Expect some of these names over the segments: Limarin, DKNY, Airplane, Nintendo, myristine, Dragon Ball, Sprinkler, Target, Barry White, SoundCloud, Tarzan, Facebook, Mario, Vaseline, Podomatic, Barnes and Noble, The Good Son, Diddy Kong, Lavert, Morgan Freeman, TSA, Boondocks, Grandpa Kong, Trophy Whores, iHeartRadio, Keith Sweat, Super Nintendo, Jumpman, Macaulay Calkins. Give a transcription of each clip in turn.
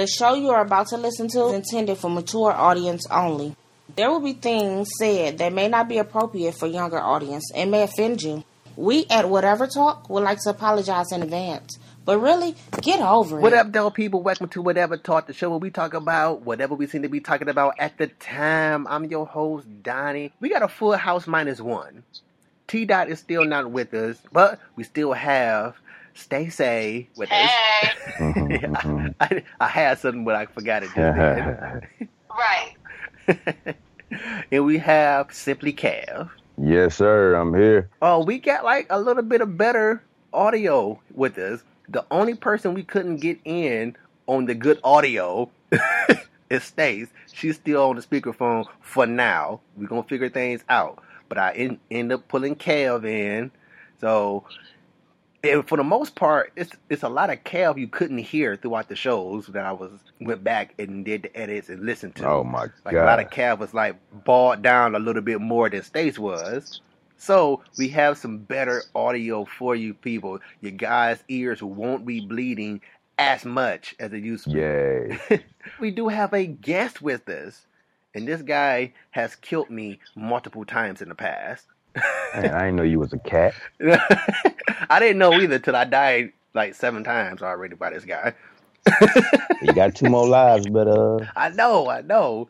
The show you are about to listen to is intended for mature audience only. There will be things said that may not be appropriate for younger audience and may offend you. We at Whatever Talk would like to apologize in advance, but really, get over it. What up, though, people? Welcome to Whatever Talk, the show where we talk about whatever we seem to be talking about at the time. I'm your host, Donnie. We got a full house minus one. T-Dot is still not with us, but we still have... Stacey with us. Yeah, I had something, but I forgot it. Right. And we have Simply Cav. Yes, sir. I'm here. Oh, we got like a little bit of better audio with us. The only person we couldn't get in on the good audio is Stace. She's still on the speakerphone for now. We're going to figure things out. But I end up pulling Cav in. So... and for the most part, it's a lot of Cav you couldn't hear throughout the shows that I went back and did the edits and listened to. Oh, my God. A lot of Cav was, balled down a little bit more than Stace was. So, we have some better audio for you people. Your guys' ears won't be bleeding as much as it used to. Yay. We do have a guest with us. And this guy has killed me multiple times in the past. Man, I didn't know you was a cat. I didn't know either till I died like 7 times already by this guy. You got 2 more lives, but I know.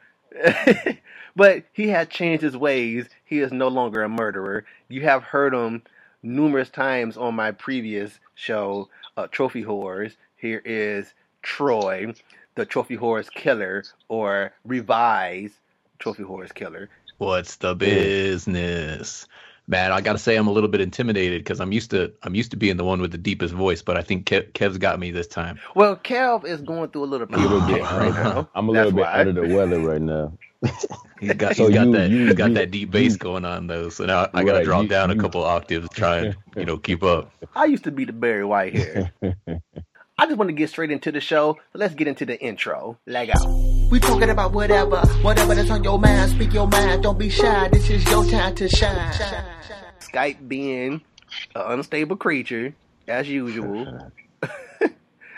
But he has changed his ways. He is no longer a murderer. You have heard him numerous times on my previous show, Trophy Whores. Here is Troy, the Trophy Whores Killer, or revised Trophy Whores Killer. What's the business? Man, I gotta say I'm a little bit intimidated because I'm used to being the one with the deepest voice, but I think Kev's got me this time. Well, Kev is going through a little puberty right now. I'm a little bit out of the weather right now. He's got that deep bass going on though, so now I gotta drop down a couple octaves to try and keep up. I used to be the Barry White here. I just want to get straight into the show. Let's get into the intro. Leg out. We talking about whatever that's on your mind. Speak your mind. Don't be shy. This is your time to shine. Skype being an unstable creature, as usual,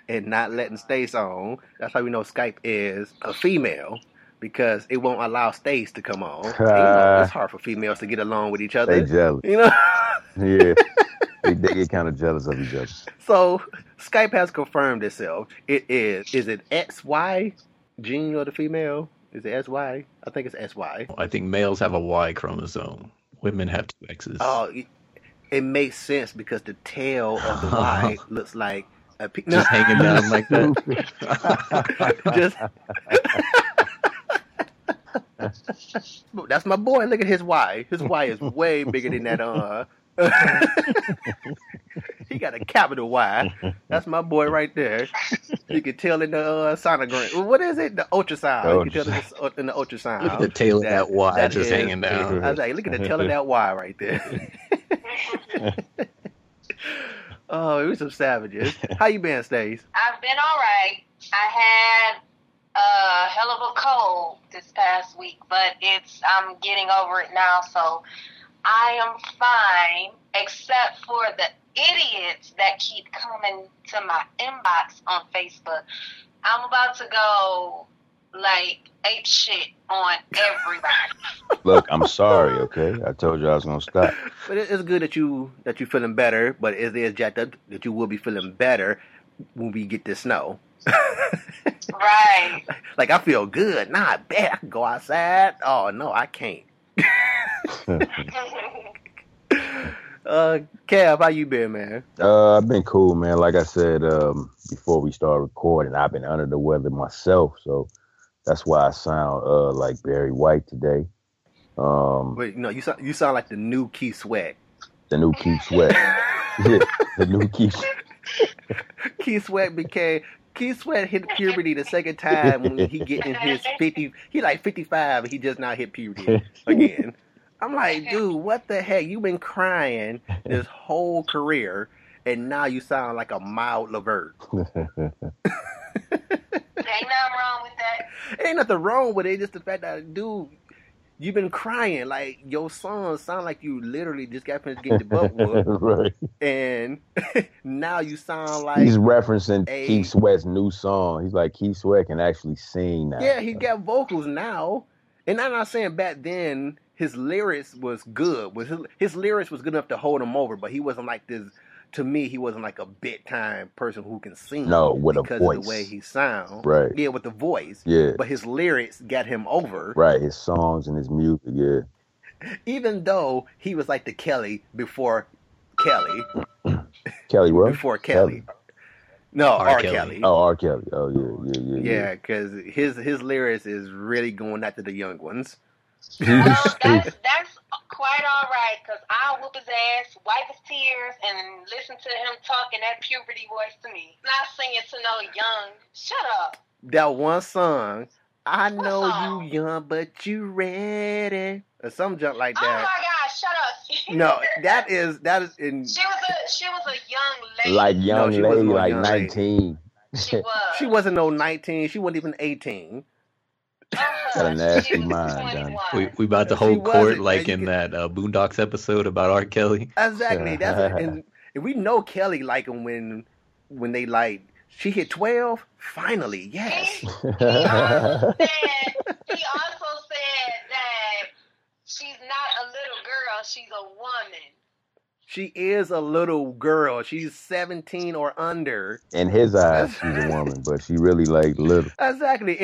and not letting Stace on. That's how we know Skype is a female, because it won't allow Stace to come on. It's hard for females to get along with each other. They jealous. Yeah. They get kind of jealous of each other. So Skype has confirmed itself. It is. Is it XY? Gene or the female? Is it XY? I think it's XY. I think males have a Y chromosome. Women have 2 X's. Oh, it makes sense because the tail of the Y looks like a penis. Just hanging down like that. Just. That's my boy. Look at his Y. His Y is way bigger than that. He got a capital Y. That's my boy right there. You can tell in the sonogram. What is it? The ultrasound. You can tell in the ultrasound. Look at the tail of that Y that just hanging down. I was like, look at the tail of that Y right there. Oh, we some savages. How you been, Stace? I've been all right. I had a hell of a cold this past week, but I'm getting over it now, so I am fine, except for the idiots that keep coming to my inbox on Facebook. I'm about to go, ape shit on everybody. Look, I'm sorry, okay? I told you I was going to stop. But it's good that you're feeling better, but it is jacked up that you will be feeling better when we get this snow. Right. I feel good. Nah, I bet I can go outside. Oh, no, I can't. Kev, how you been, man? I've been cool, man. Like I said, before we start recording, I've been under the weather myself, so that's why I sound like Barry White today. But no, you sound like the new Keith Sweat. The new Keith Sweat. Yeah, the new Keith. Keith Sweat became. Keith Sweat hit puberty the second time when he get in his 50. He 55 and he just now hit puberty again. I'm like, dude, what the heck? You've been crying this whole career, and now you sound like a mild Lavert. Ain't nothing wrong with that. Ain't nothing wrong with it. Just the fact that, dude, You've been crying. Like, your song sound like you literally just got finished getting the butt whooped. Right. And now you sound like... He's referencing Keith Sweat's new song. He's like, Keith Sweat can actually sing now. Yeah, he got vocals now. And I'm not saying back then his lyrics was good. His lyrics was good enough to hold him over, but he wasn't like this... To me, he wasn't like a big-time person who can sing. No, with a voice. Because of the way he sounds. Right. Yeah, with the voice. Yeah. But his lyrics got him over. Right, his songs and his music, yeah. Even though he was like the Kelly before Kelly. Kelly what? Before Kelly. No, R. Kelly. Oh, R. Kelly. Oh, yeah. Yeah, because his lyrics is really going after the young ones. Well, that's quite all right, because I'll whoop his ass, wipe his tears, and listen to him talking that puberty voice to me. Not singing to no young. Shut up. That one song, I know you young, but you ready, or some junk like that. Oh my God, shut up. No, that is in. She was a young lady. Like young lady, like young 19. Lady. She was. She wasn't no 19. She wasn't even 18. Got a nasty mind. We about to hold court like in that Boondocks episode about R. Kelly. Exactly. That's and we know Kelly like him when they like she hit 12. Finally, yes. He also said that she's not a little girl. She's a woman. She is a little girl. She's 17 or under. In his eyes, she's a woman, but she really like little. Exactly.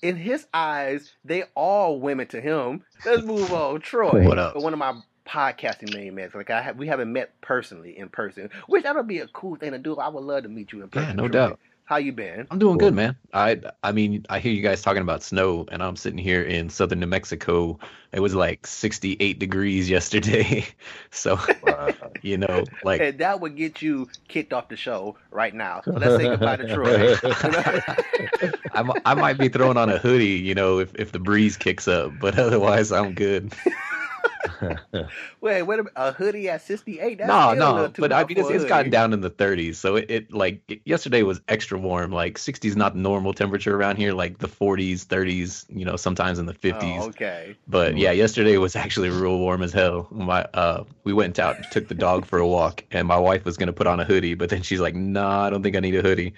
In his eyes, they all women to him. Let's move on. Troy. What up? One of my podcasting mates. Like we haven't met personally in person, which that would be a cool thing to do. I would love to meet you in person. Yeah, no Troy. Doubt. How you been? I'm doing good, man. I mean, I hear you guys talking about snow, and I'm sitting here in southern New Mexico. It was like 68 degrees yesterday. So, you know, like... And that would get you kicked off the show right now. So let's say goodbye to Troy. I might be throwing on a hoodie, you know, if the breeze kicks up. But otherwise, I'm good. Wait, a hoodie at 68? No, but I mean, it's gotten down in the 30s. So it yesterday was extra warm. Like 60s, not normal temperature around here. Like the 40s, 30s, you know, sometimes in the 50s. Oh, okay. But yeah, yesterday was actually real warm as hell. We went out, took the dog for a walk, and my wife was gonna put on a hoodie, but then she's like, "Nah, I don't think I need a hoodie."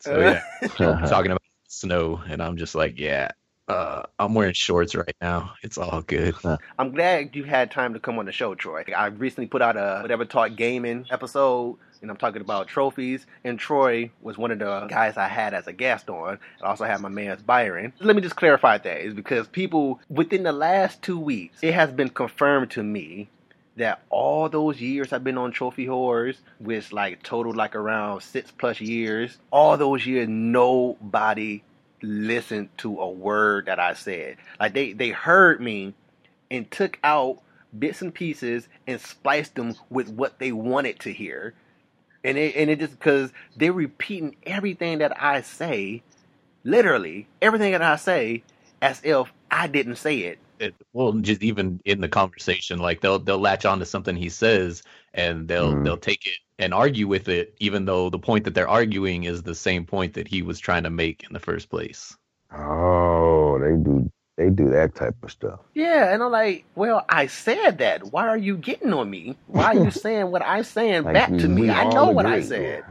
So yeah, talking about snow, and I'm just like, yeah. I'm wearing shorts right now. It's all good. I'm glad you had time to come on the show, Troy. I recently put out a Whatever Talk gaming episode, and I'm talking about trophies. And Troy was one of the guys I had as a guest on. I also had my man Byron. Let me just clarify that. It's because people, within the last 2 weeks, it has been confirmed to me that all those years I've been on Trophy Whores, which like totaled like around 6+ years, all those years nobody listen to a word that I said. Like they heard me and took out bits and pieces and spliced them with what they wanted to hear, and it just because they're repeating everything that I say, literally everything that I say, as if I didn't say it. Well, just even in the conversation, like they'll latch on to something he says, and they'll take it and argue with it, even though the point that they're arguing is the same point that he was trying to make in the first place. Oh, they do that type of stuff. Yeah, and I'm like, well, I said that. Why are you getting on me? Why are you saying what I'm saying like, back to me? I know what I said.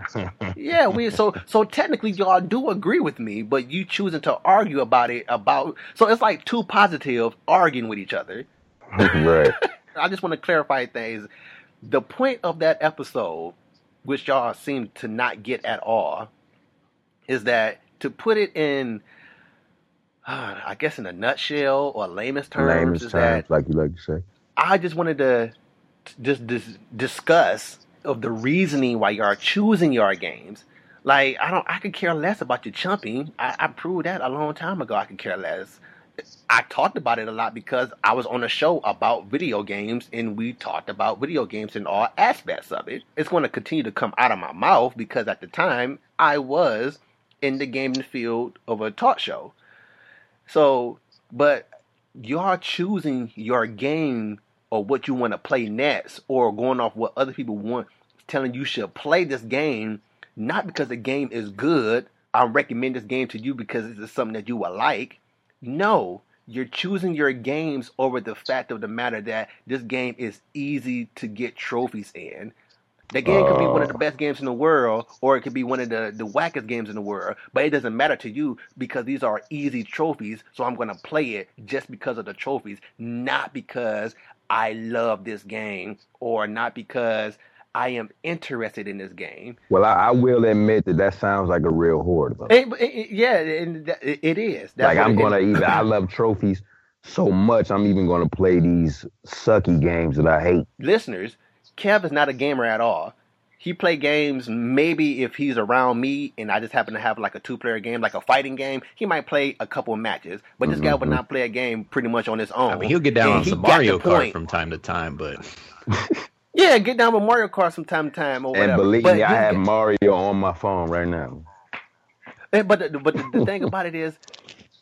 Yeah, so technically y'all do agree with me, but you choosing to argue about it. So it's like two positives arguing with each other. Right. I just want to clarify things. The point of that episode, which y'all seem to not get at all, is that to put it in... I guess in a nutshell or layman's terms, like you like to say. I just wanted to just discuss of the reasoning why y'all are choosing your games. Like I could care less about your chumping. I proved that a long time ago. I could care less. I talked about it a lot because I was on a show about video games, and we talked about video games in all aspects of it. It's going to continue to come out of my mouth because at the time I was in the gaming field of a talk show. So, but y'all choosing your game or what you want to play next or going off what other people want, telling you should play this game, not because the game is good. I recommend this game to you because it's something that you will like. No, you're choosing your games over the fact of the matter that this game is easy to get trophies in. The game could be one of the best games in the world, or it could be one of the wackest games in the world, but it doesn't matter to you because these are easy trophies, so I'm going to play it just because of the trophies, not because I love this game or not because I am interested in this game. Well, I will admit that sounds like a real hoarder. Yeah, it is. That's like, I'm going to either, I love trophies so much, I'm even going to play these sucky games that I hate. Listeners, Kev is not a gamer at all. He play games maybe if he's around me and I just happen to have like a two-player game, like a fighting game, he might play a couple of matches. But this guy would not play a game pretty much on his own. I mean, he'll get down on some Mario Kart from time to time, but... yeah, get down with Mario Kart from time to time or whatever. And believe me, I have Mario on my phone right now. But the thing about it is,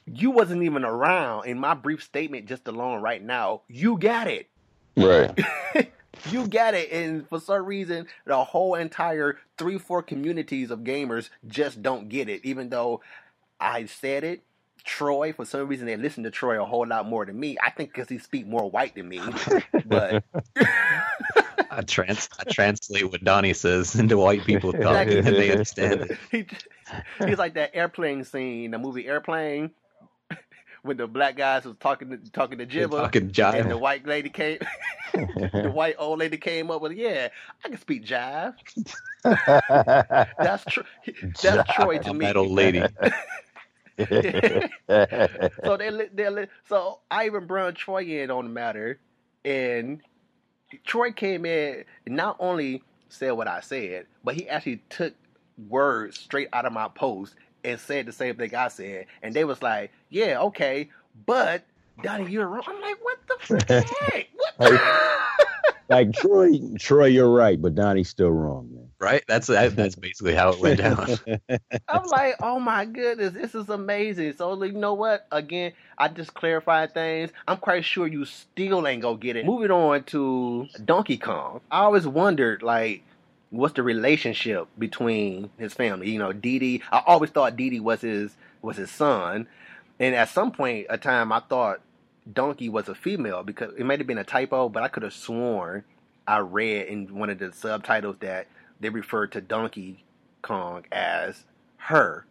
you wasn't even around in my brief statement just alone right now. You got it. Right. You get it, and for some reason, the whole entire 3-4 communities of gamers just don't get it, even though I said it. Troy, for some reason, they listen to Troy a whole lot more than me. I think because he speak more white than me. But I translate what Donnie says into white people talking, and they understand it. He's like that airplane scene, the movie Airplane, when the black guys was talking to Jibba, and the white lady came, the white old lady came up with, yeah, I can speak jive. That's Troy to me. That old lady. So so I even brought Troy in on the matter, and Troy came in and not only said what I said, but he actually took words straight out of my post and said the same thing I said, and they was like, yeah, okay, but Donnie, you're wrong. I'm like, what the heck? Like Troy, you're right, but Donnie's still wrong, man. Right? That's basically how it went down. I'm like, oh my goodness, this is amazing. So you know what? Again, I just clarified things. I'm quite sure you still ain't gonna get it. Moving on to Donkey Kong. I always wondered, like, what's the relationship between his family? You know, Diddy. I always thought Diddy was his son, and at some point a time I thought Donkey was a female because it might have been a typo, but I could have sworn I read in one of the subtitles that they referred to Donkey Kong as her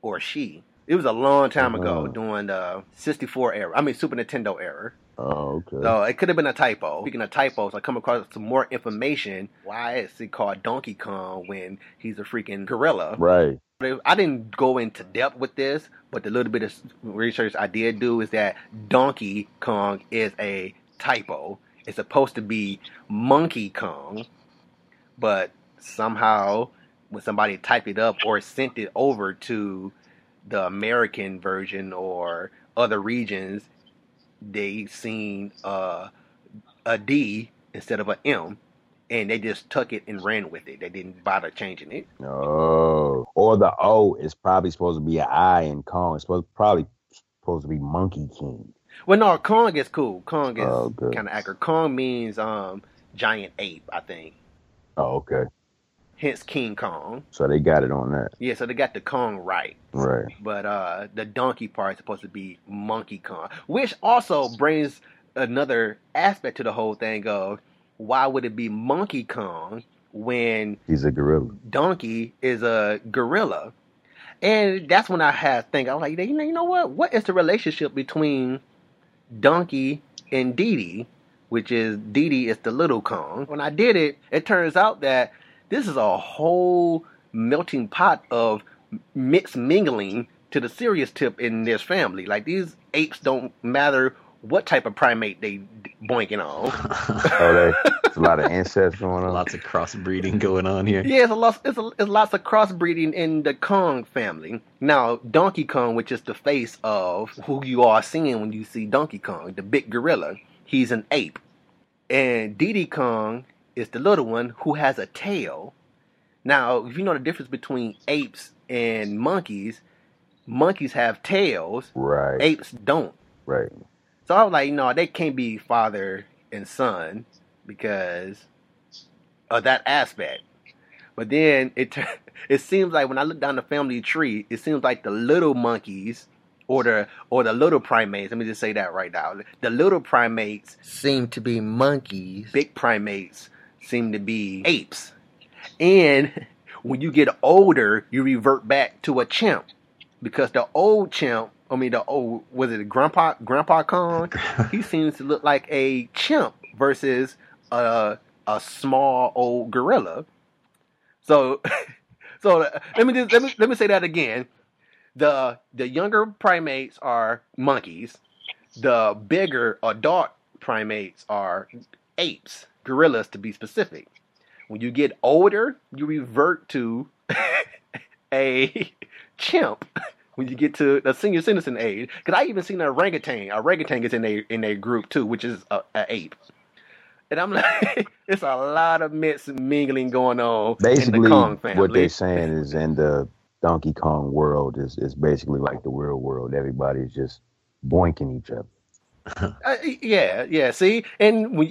or she. It was a long time ago, during the Super Nintendo era. Oh, okay. So it could have been a typo. Speaking of typos, I come across some more information. Why is he called Donkey Kong when he's a freaking gorilla? Right. I didn't go into depth with this, but the little bit of research I did do is that Donkey Kong is a typo. It's supposed to be Monkey Kong, but somehow when somebody typed it up or sent it over to the American version or other regions, they seen a D instead of an M, and they just took it and ran with it. They didn't bother changing it. Oh, or the O is probably supposed to be an I in Kong. It's probably supposed to be Monkey King. Well, no, Kong is cool. Kong is kind of accurate. Kong means giant ape, I think. Oh, okay. Hence King Kong. So they got it on that. Yeah, so they got the Kong right. Right. But the donkey part is supposed to be Monkey Kong, which also brings another aspect to the whole thing of why would it be Monkey Kong when he's a gorilla? Donkey is a gorilla. And that's when I had to think. I was like, you know what? What is the relationship between Donkey and Diddy, which is Diddy is the little Kong? When I did it, it turns out that this is a whole melting pot of mingling to the serious tip in this family. Like, these apes don't matter what type of primate they boinking on. There's a lot of incest going on. Lots of crossbreeding going on here. Yeah, it's lots of crossbreeding in the Kong family. Now, Donkey Kong, which is the face of who you are seeing when you see Donkey Kong, the big gorilla, he's an ape. And Diddy Kong is the little one who has a tail. Now, if you know the difference between apes and monkeys, monkeys have tails. Right. Apes don't. Right. So I was like, no, they can't be father and son because of that aspect. But then it seems like when I look down the family tree, it seems like the little monkeys Or the little primates. Let me just say that right now. The little primates seem to be monkeys. Big primates seem to be apes. And when you get older, you revert back to a chimp. Because Grandpa Kong? He seems to look like a chimp versus a small old gorilla. So let me say that again. The younger primates are monkeys. The bigger adult primates are apes, gorillas to be specific. When you get older, you revert to a chimp. When you get to the senior citizen age, because I even seen an orangutan. An orangutan is in a group too, which is an ape. And I'm like, it's a lot of mingling going on. Basically, in the Kong family. What they're saying is in the Donkey Kong world is basically like the real world. Everybody's just boinking each other. Yeah. See, and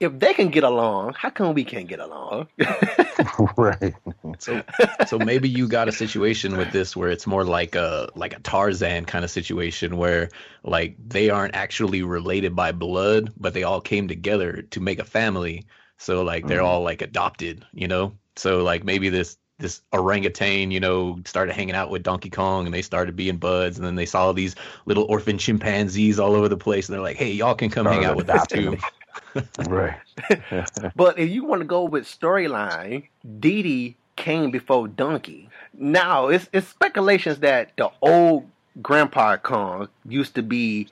if they can get along, how come we can't get along? Right. So maybe you got a situation with this where it's more like a Tarzan kind of situation where like they aren't actually related by blood, but they all came together to make a family. So like they're all like adopted, you know. So like maybe this orangutan, you know, started hanging out with Donkey Kong and they started being buds. And then they saw these little orphan chimpanzees all over the place. And they're like, hey, y'all can come hang out with us too. Right. But if you want to go with storyline, Diddy came before Donkey. Now, it's speculations that the old Grandpa Kong used to be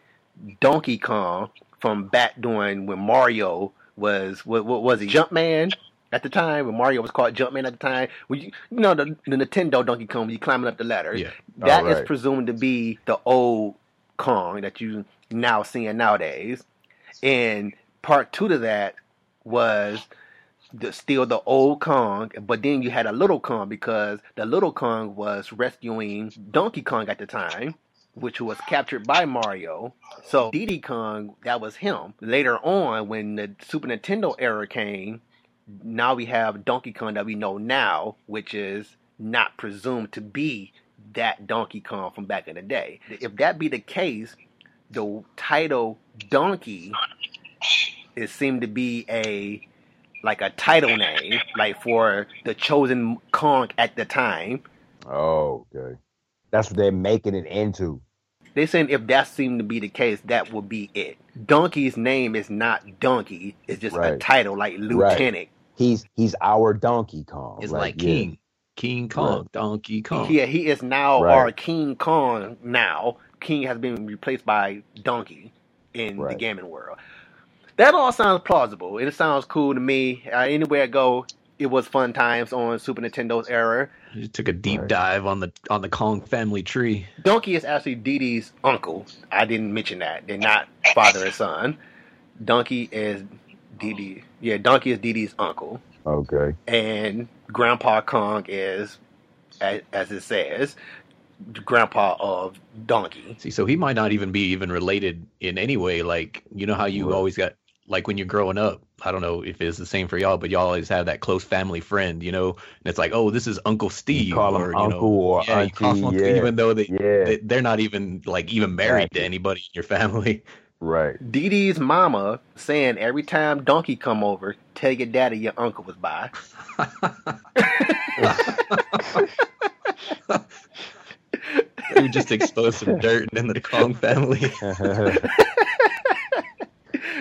Donkey Kong from back during when Mario was, what was he, Jumpman? At the time, when Mario was called Jumpman at the time, when the Nintendo Donkey Kong, you climbing up the ladder. Yeah. That is presumed to be the old Kong that you now seeing nowadays. And part two to that was still the old Kong, but then you had a little Kong because the little Kong was rescuing Donkey Kong at the time, which was captured by Mario. So Diddy Kong, that was him. Later on, when the Super Nintendo era came, now we have Donkey Kong that we know now, which is not presumed to be that Donkey Kong from back in the day. If that be the case, the title Donkey, it seemed to be a title name, like for the chosen Kong at the time. Oh, okay. That's what they're making it into. They're saying if that seemed to be the case, that would be it. Donkey's name is not Donkey. It's just a title, like Lieutenant. Right. He's our Donkey Kong. It's like King. Yeah. King Kong. Right. Donkey Kong. Yeah, he is now our King Kong now. King has been replaced by Donkey in the gaming world. That all sounds plausible. It sounds cool to me. Anywhere I go, it was fun times on Super Nintendo's era. You took a deep dive on the Kong family tree. Donkey is actually Diddy's uncle. I didn't mention that. They're not father and son. Donkey is Diddy. Yeah, Donkey is Diddy's uncle. Okay. And Grandpa Kong is, as it says, Grandpa of Donkey. See, so he might not even be related in any way. Like, you know how you always got, like when you're growing up, I don't know if it's the same for y'all, but y'all always have that close family friend, you know, and it's like, oh, this is Uncle Steve, you call him Uncle or Auntie, you call him Uncle, even though they're not even like even married to anybody in your family. Right. Diddy's mama saying every time Donkey come over, tell your daddy your uncle was by. We just exposed some dirt in the Kong family.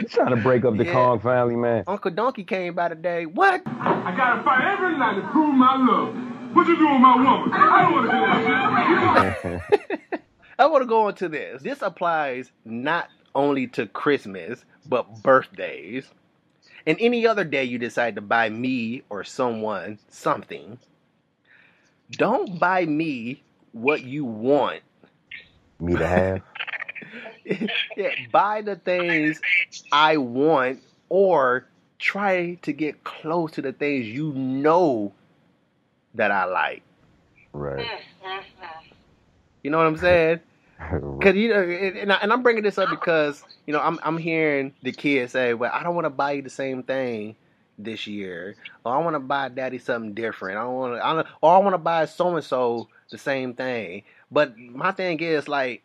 Trying to break up the Kong family, man. Uncle Donkey came by today. What? I gotta fight every night to prove my love. What you doing with my woman? I don't want to do that. I want to go into this. This applies not only to Christmas, but birthdays. And any other day you decide to buy me or someone something. Don't buy me what you want me to have. Yeah, buy the things I want or try to get close to the things you know that I like. Right. You know what I'm saying? Cause you know, and I'm bringing this up because, you know, I'm hearing the kids say, well, I don't want to buy you the same thing this year. Or I want to buy daddy something different. I want to buy so-and-so the same thing. But my thing is like,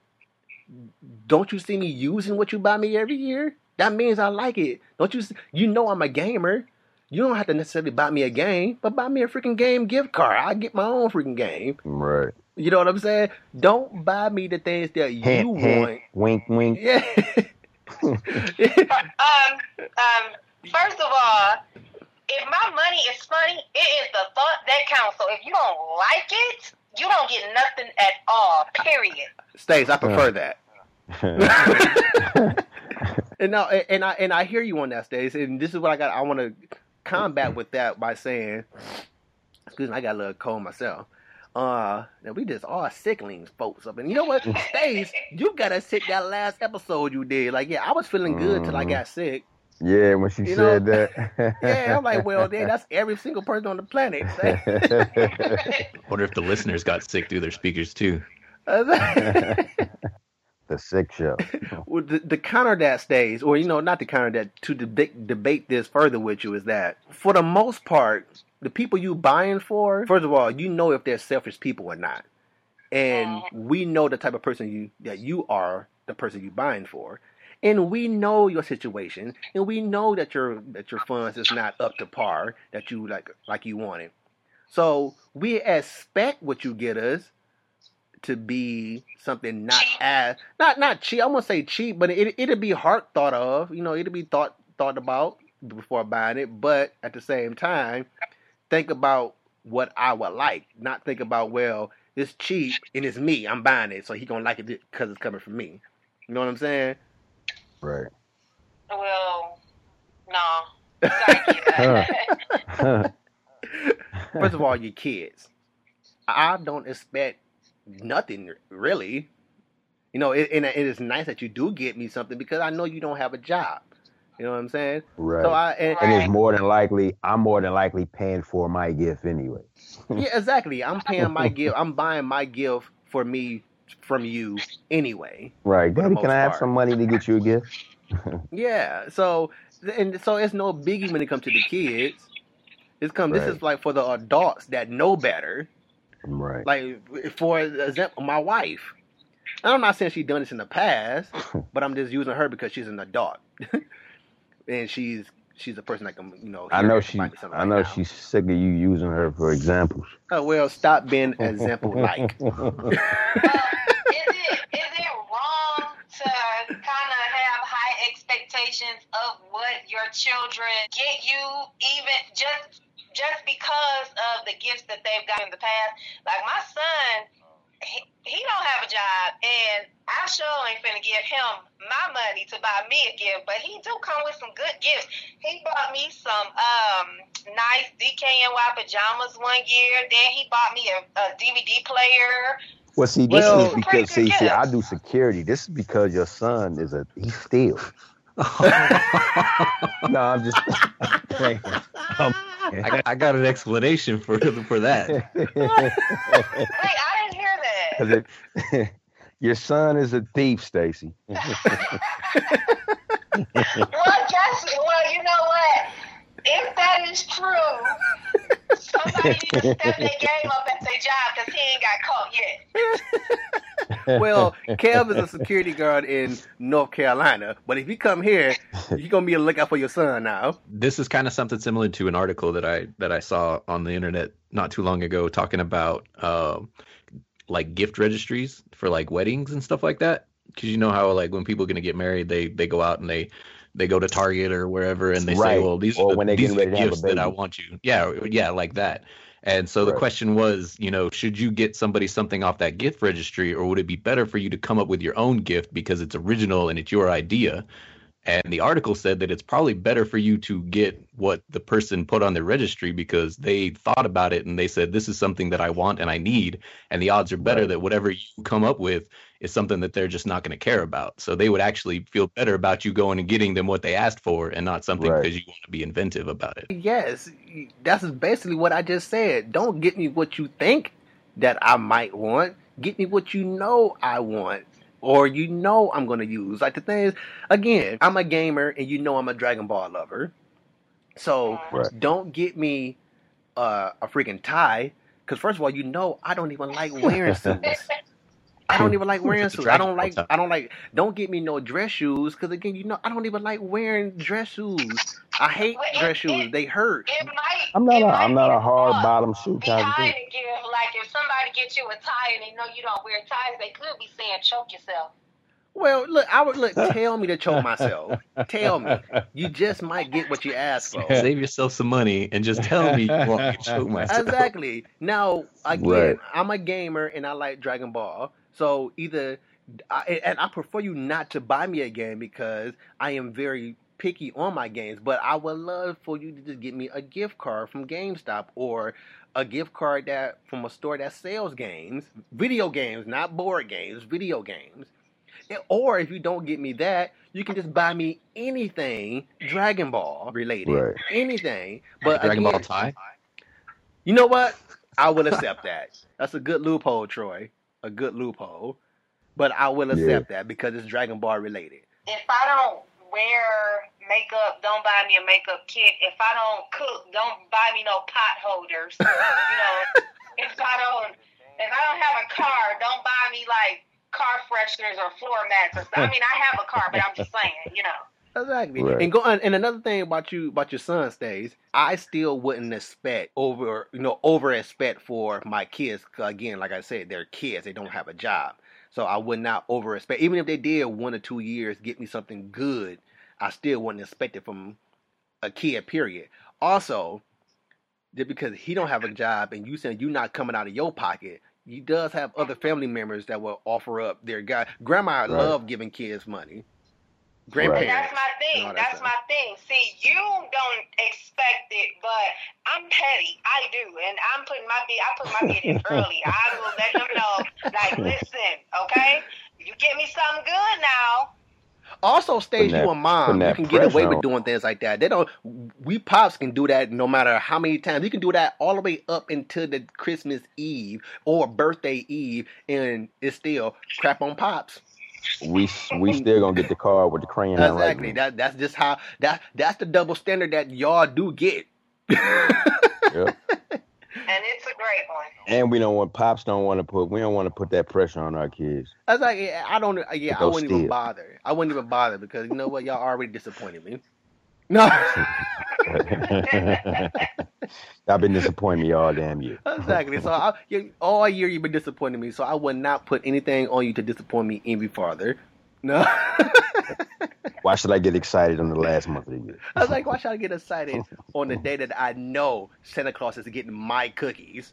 Don't you see me using what you buy me every year? That means I like it. Don't you see, you know I'm a gamer. You don't have to necessarily buy me a game, but buy me a freaking game gift card. I get my own freaking game. Right. You know what I'm saying? Don't buy me the things that you want. Wink, wink. Yeah. First of all, if my money is funny, it is the thought that counts. So if you don't like it, you don't get nothing at all, period. Stace, I prefer that. And no, and I hear you on that, Stace. And this is what I got. I want to combat with that by saying, excuse me, I got a little cold myself. Now we just all sicklings, folks. Up and you know what, Stace, you gotta sit that last episode you did. Like, yeah, I was feeling good till I got sick. Yeah, when she said that. Yeah, I'm like, well, then that's every single person on the planet. Wonder if the listeners got sick through their speakers too. The sick show. Well, the counter that stays, or you know, not the counter that to debate this further with you is that for the most part, the people you buying for, first of all, you know if they're selfish people or not, and we know the type of person that you are, the person you buying for. And we know your situation, and we know that your funds is not up to par that you like you wanted. So we expect what you get us to be something not cheap. I won't say cheap, but it'll be hard thought of. You know, it'll be thought about before buying it. But at the same time, think about what I would like. Not think about, well, it's cheap and it's me. I'm buying it, so he gonna like it because it's coming from me. You know what I'm saying? Right. Well, no. First of all, your kids. I don't expect nothing, really. You know, it is nice that you do get me something because I know you don't have a job. You know what I'm saying? Right. So and it's I'm more than likely paying for my gift anyway. Yeah, exactly. I'm paying my gift. I'm buying my gift for me from you anyway. Right. Daddy, can I have some money to get you a gift? Yeah. So it's no biggie when it comes to the kids. This is like for the adults that know better. Right. Like, for example, my wife. And I'm not saying she's done this in the past, but I'm just using her because she's an adult. And she's a person that can, you know. I know she's sick of you using her for examples. Oh, well, stop being example-like. Is it wrong to kind of have high expectations of what your children get you, even just because of the gifts that they've got in the past? Like, my son, he don't have a job, and I sure ain't finna give him my money to buy me a gift, but he do come with some good gifts. He bought me some nice DKNY pajamas one year. Then he bought me a DVD player. Well, see, this is because see, I do security. This is because your son is he steals. No, I'm just playing. I got an explanation for that. Wait, I didn't hear that. Your son is a thief, Stacy. Well, you know what? If that is true, somebody needs to step their game up at their job because he ain't got caught yet. Well, Kev is a security guard in North Carolina, but if you come here, you're gonna be on the lookout for your son now. This is kind of something similar to an article that I saw on the internet not too long ago talking about. Like gift registries for like weddings and stuff like that, because you know how like when people are gonna get married, they go out and they go to Target or wherever and they say, well, these are the gifts that I want you. Yeah, like that. And so the question was, you know, should you get somebody something off that gift registry, or would it be better for you to come up with your own gift because it's original and it's your idea? And the article said that it's probably better for you to get what the person put on their registry because they thought about it and they said, this is something that I want and I need. And the odds are better that whatever you come up with is something that they're just not going to care about. So they would actually feel better about you going and getting them what they asked for and not something because you want to be inventive about it. Yes, that's basically what I just said. Don't get me what you think that I might want. Get me what you know I want. Or you know I'm going to use. Like the thing is, again, I'm a gamer and you know I'm a Dragon Ball lover. So don't get me a freaking tie. Because first of all, you know I don't even like wearing suits. I don't even like wearing suits. I don't like. Don't get me no dress shoes, because again, you know, I don't even like wearing dress shoes. I hate dress shoes. They hurt. I'm not a hard bottom shoe kind of thing. Like if somebody gets you a tie and they know you don't wear ties, they could be saying choke yourself. Well, look, tell me to choke myself. Tell me. You just might get what you asked for. Save yourself some money and just tell me you want to choke myself. Exactly. Now, again, I'm a gamer and I like Dragon Ball. So I prefer you not to buy me a game because I am very picky on my games. But I would love for you to just get me a gift card from GameStop or a gift card from a store that sells games, video games, not board games, video games. Or if you don't get me that, you can just buy me anything Dragon Ball related, anything. But Dragon Ball tie. You know what? I will accept that. That's a good loophole, Troy. A good loophole. But I will accept that because it's Dragon Ball related. If I don't wear makeup, don't buy me a makeup kit. If I don't cook, don't buy me no pot holders. You know, if I don't have a car, don't buy me like car fresheners or floor mats or stuff. I mean, I have a car, but I'm just saying, you know. Exactly. Right. And another thing about your son, Stace, I still wouldn't expect over expect for my kids. Again, like I said, they're kids; they don't have a job, so I would not over expect. Even if they did 1 or 2 years get me something good, I still wouldn't expect it from a kid. Period. Also, just because he don't have a job and you saying you're not coming out of your pocket. He does have other family members that will offer up their guy. Grandma love giving kids money. Grandparents. That's my thing. See, you don't expect it, but I'm petty. I do, and I'm putting my bid in early. I will let them know. Like, listen, okay? You get me something good now. Also, Stage, you a mom. You can get away with doing things like that. They don't. We pops can do that no matter how many times. You can do that all the way up until the Christmas Eve or birthday Eve, and it's still crap on pops. We still gonna get the card with the crayon. Exactly. Right, that's just how that's the double standard that y'all do get. Yep. And it's a great one. And we don't want to put that pressure on our kids. I was like, I wouldn't even bother. I wouldn't even bother because you know what? Y'all already disappointed me. No. Y'all been disappointing me all damn year. Exactly. So all year you've been disappointing me. So I would not put anything on you to disappoint me any farther. No. Why should I get excited on the last month of the year? I was like, why should I get excited on the day that I know Santa Claus is getting my cookies?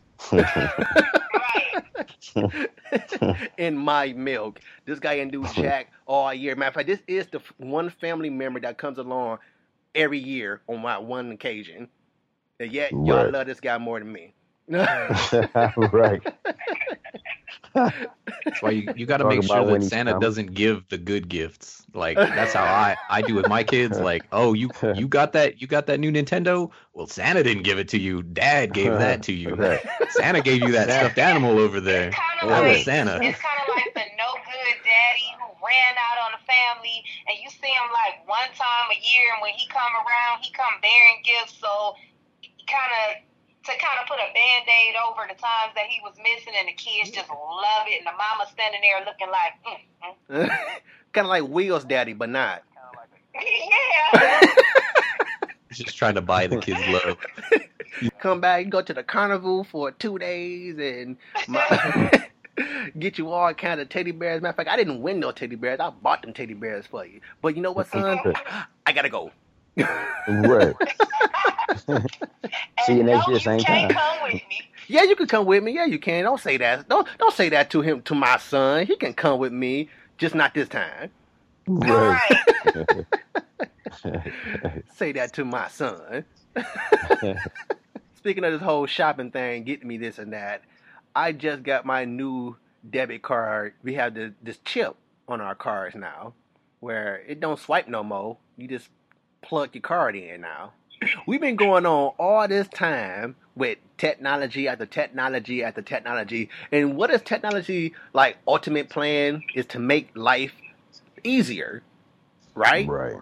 And my milk. This guy didn't do jack all year. Matter of fact, this is the one family member that comes along every year on my one occasion. And yet, y'all love this guy more than me. Right. That's why you got to make sure that Santa doesn't give the good gifts. Like that's how I do with my kids. Like, oh, you got that new Nintendo? Well, Santa didn't give it to you. Dad gave that to you. Santa gave you that stuffed animal over there. That was Santa. It's kind of like the no good daddy who ran out on the family, and you see him like one time a year, and when he come around, he come bearing gifts. So kind of put a Band-Aid over the times that he was missing, and the kids just love it, and the mama standing there looking like, kind of like Will's daddy, but not. Yeah. Just trying to buy the kids love. Come back, go to the carnival for 2 days, and get you all kind of teddy bears. Matter of fact, I didn't win no teddy bears. I bought them teddy bears for you. But you know what, son? I gotta go. Right. See you next year, same time. Yeah, you can come with me. Yeah, you can. Don't say that. Don't say that to him, to my son. He can come with me, just not this time. Right. Say that to my son. Speaking of this whole shopping thing, getting me this and that, I just got my new debit card. We have this chip on our cards now, where it don't swipe no more. You just plug your card in now. We've been going on all this time with technology after technology after technology. And what is technology like? Ultimate plan is to make life easier, right? Right.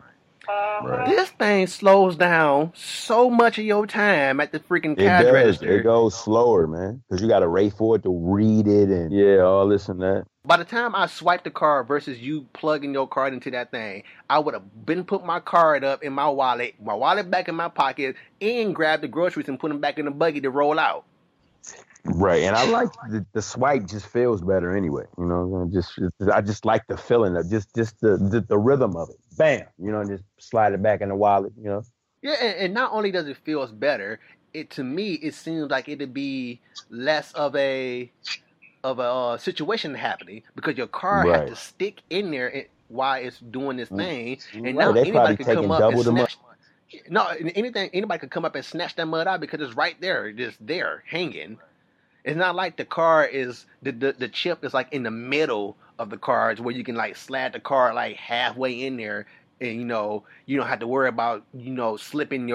Right. This thing slows down so much of your time at the freaking cash register. It goes slower, man, because you got to wait for it to read it and all this and that. By the time I swiped the card versus you plugging your card into that thing, I would have been put my card up in my wallet back in my pocket, and grabbed the groceries and put them back in the buggy to roll out. Right, and I like the swipe just feels better anyway. You know, I just like the feeling of just the rhythm of it. Bam, you know, and just slide it back in the wallet. You know. Yeah, and not only does it feel better, to me it seems like it'd be less of a situation happening because your car has to stick in there while it's doing this thing, and now anybody could come up and snatch. Anybody could come up and snatch that mud out because it's right there, just there, hanging. It's not like the car is the chip is like in the middle of the cards where you can like slide the car like halfway in there, and you know you don't have to worry about slipping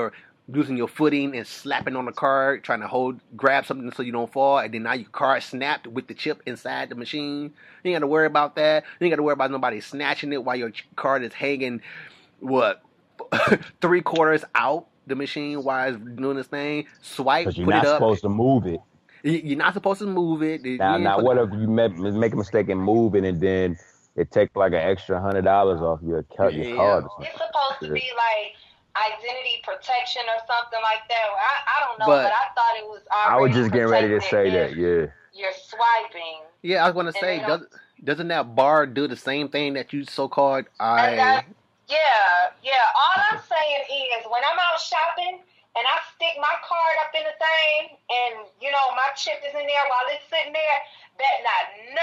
losing your footing and slapping on the card, trying to grab something so you don't fall, and then now your card snapped with the chip inside the machine. You ain't got to worry about that. You ain't got to worry about nobody snatching it while your card is hanging. What? 3/4 out the machine while it's doing this thing. Swipe, put it up. You're not supposed to move it. You're not supposed to move it. Now what if you make a mistake and move it, and then it takes like an extra $100 off your account, your card? Or something. It's supposed to be like identity protection or something like that. I don't know, but I thought it was already. I was just getting ready to say that. Yeah. You're swiping. Yeah, I was going to say, doesn't that bar do the same thing that you so-called? Yeah. All I'm saying is when I'm out shopping and I stick my card up in the thing and, my chip is in there while it's sitting there, bet not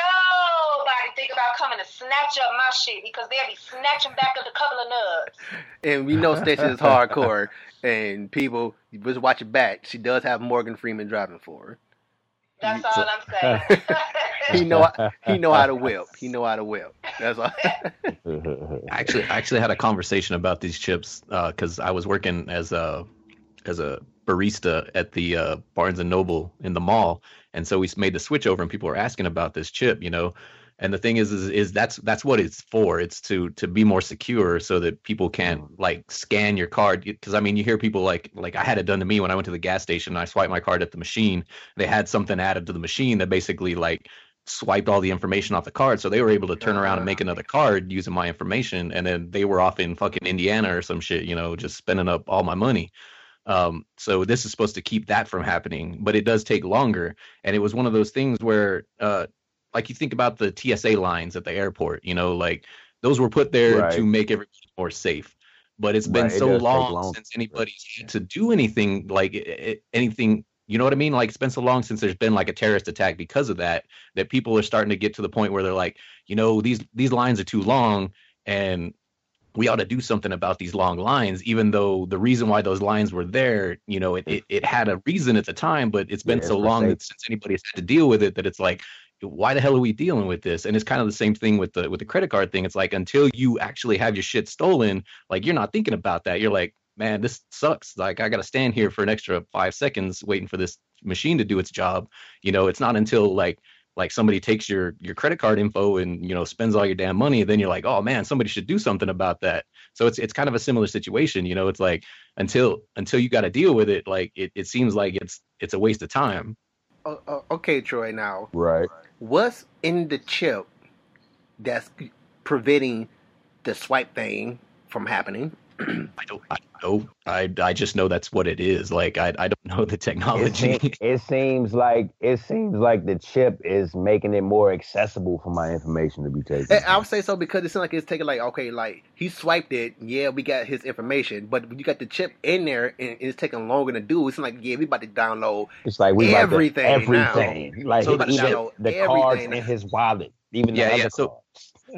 nobody think about coming to snatch up my shit because they'll be snatching back up a couple of nubs. And we know Stacey is hardcore, and people, just watch it back. She does have Morgan Freeman driving for her. That's all I'm saying. He know how to whip. That's all. I actually had a conversation about these chips because I was working as a barista at the Barnes and Noble in the mall, and so we made the switch over, and people were asking about this chip, And the thing is that's what it's for. It's to be more secure so that people can't like scan your card. Because I mean, you hear people like I had it done to me when I went to the gas station. And I swiped my card at the machine. They had something added to the machine that basically like swiped all the information off the card. So they were able to turn around and make another card using my information. And then they were off in fucking Indiana or some shit, just spending up all my money. So this is supposed to keep that from happening, but it does take longer. And it was one of those things where like you think about the TSA lines at the airport, like those were put there to make everybody more safe. But it's been so long since anybody's had to do anything anything. You know what I mean? Like it's been so long since there's been like a terrorist attack because of that people are starting to get to the point where they're like, these lines are too long and we ought to do something about these long lines, even though the reason why those lines were there, it had a reason at the time, but it's been so long since anybody's had to deal with it that it's like, why the hell are we dealing with this? And it's kind of the same thing with the credit card thing. It's like until you actually have your shit stolen, like you're not thinking about that. You're like, man, this sucks. Like I got to stand here for an extra 5 seconds waiting for this machine to do its job. It's not until like somebody takes your credit card info and spends all your damn money, and then you're like, oh man, somebody should do something about that. So it's kind of a similar situation. It's like until you got to deal with it, like it seems like it's a waste of time. Okay, Troy. Now, right? What's in the chip that's preventing the swipe thing from happening? I don't know. I just know that's what it is. Like I don't know the technology. It seems like the chip is making it more accessible for my information to be taken. I would say so because it seems like it's taking he swiped it. Yeah, we got his information, but you got the chip in there and it's taking longer to do. It's like we about to download. It's like we everything. Now. Like so the cards in his wallet, even the other cards.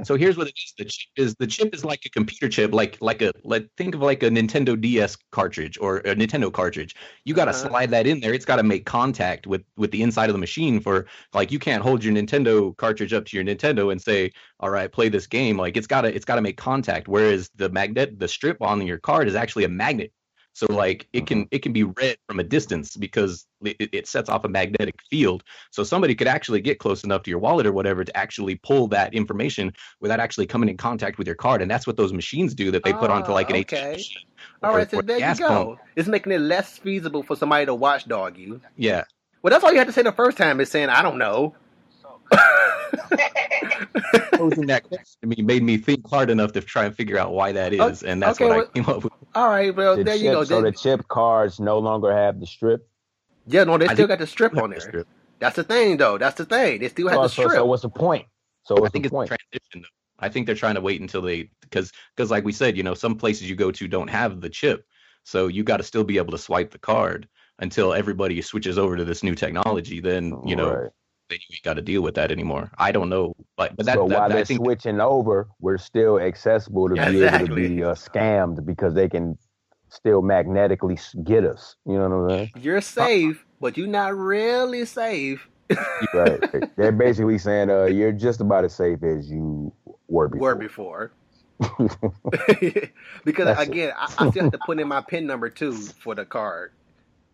So here's what it is. The chip is like a computer chip, think of like a Nintendo DS cartridge or a Nintendo cartridge. You got to slide that in there. It's got to make contact with the inside of the machine for you can't hold your Nintendo cartridge up to your Nintendo and say, all right, play this game. Like it's got to make contact. Whereas the strip on your card is actually a magnet. So like it can be read from a distance because it sets off a magnetic field. So somebody could actually get close enough to your wallet or whatever to actually pull that information without actually coming in contact with your card. And that's what those machines do that they put onto like an ATM machine. All right, so there you go. Pump. It's making it less feasible for somebody to watchdog you. Yeah. Well, that's all you had to say the first time is saying, I don't know. Posing that question to me made me think hard enough to try and figure out why that is, and that's what I came up with. All right, well, there you go. So the chip cards no longer have the strip? Yeah, no, they still got the strip on there. That's the thing, though. That's the thing. They still have the strip. So what's the point? I think it's a transition, though. I think they're trying to wait until they – because like we said, you know, some places you go to don't have the chip, so you got to still be able to swipe the card until everybody switches over to this new technology. Then, you know – that you ain't got to deal with that anymore. I don't know, but that, so while they're switching over, we're still accessible to be able to be scammed because they can still magnetically get us. You know what I'm saying? You're safe, but you're not really safe. Right? They're basically saying you're just about as safe as you were before. Because that's again, I still have to put in my PIN number too for the card.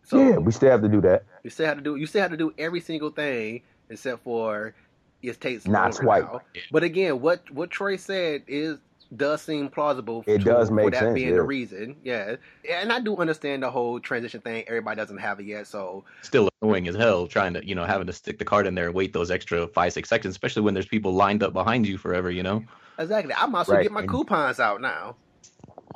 So yeah, we still have to do that. You still have to do every single thing. Except for it takes not quite. But again, what Troy said does seem plausible. It does make sense. For that being the reason, yeah. And I do understand the whole transition thing. Everybody doesn't have it yet, so still annoying as hell trying to having to stick the card in there and wait those extra 5-6 seconds, especially when there's people lined up behind you forever. You know exactly. I might as well get my coupons out now.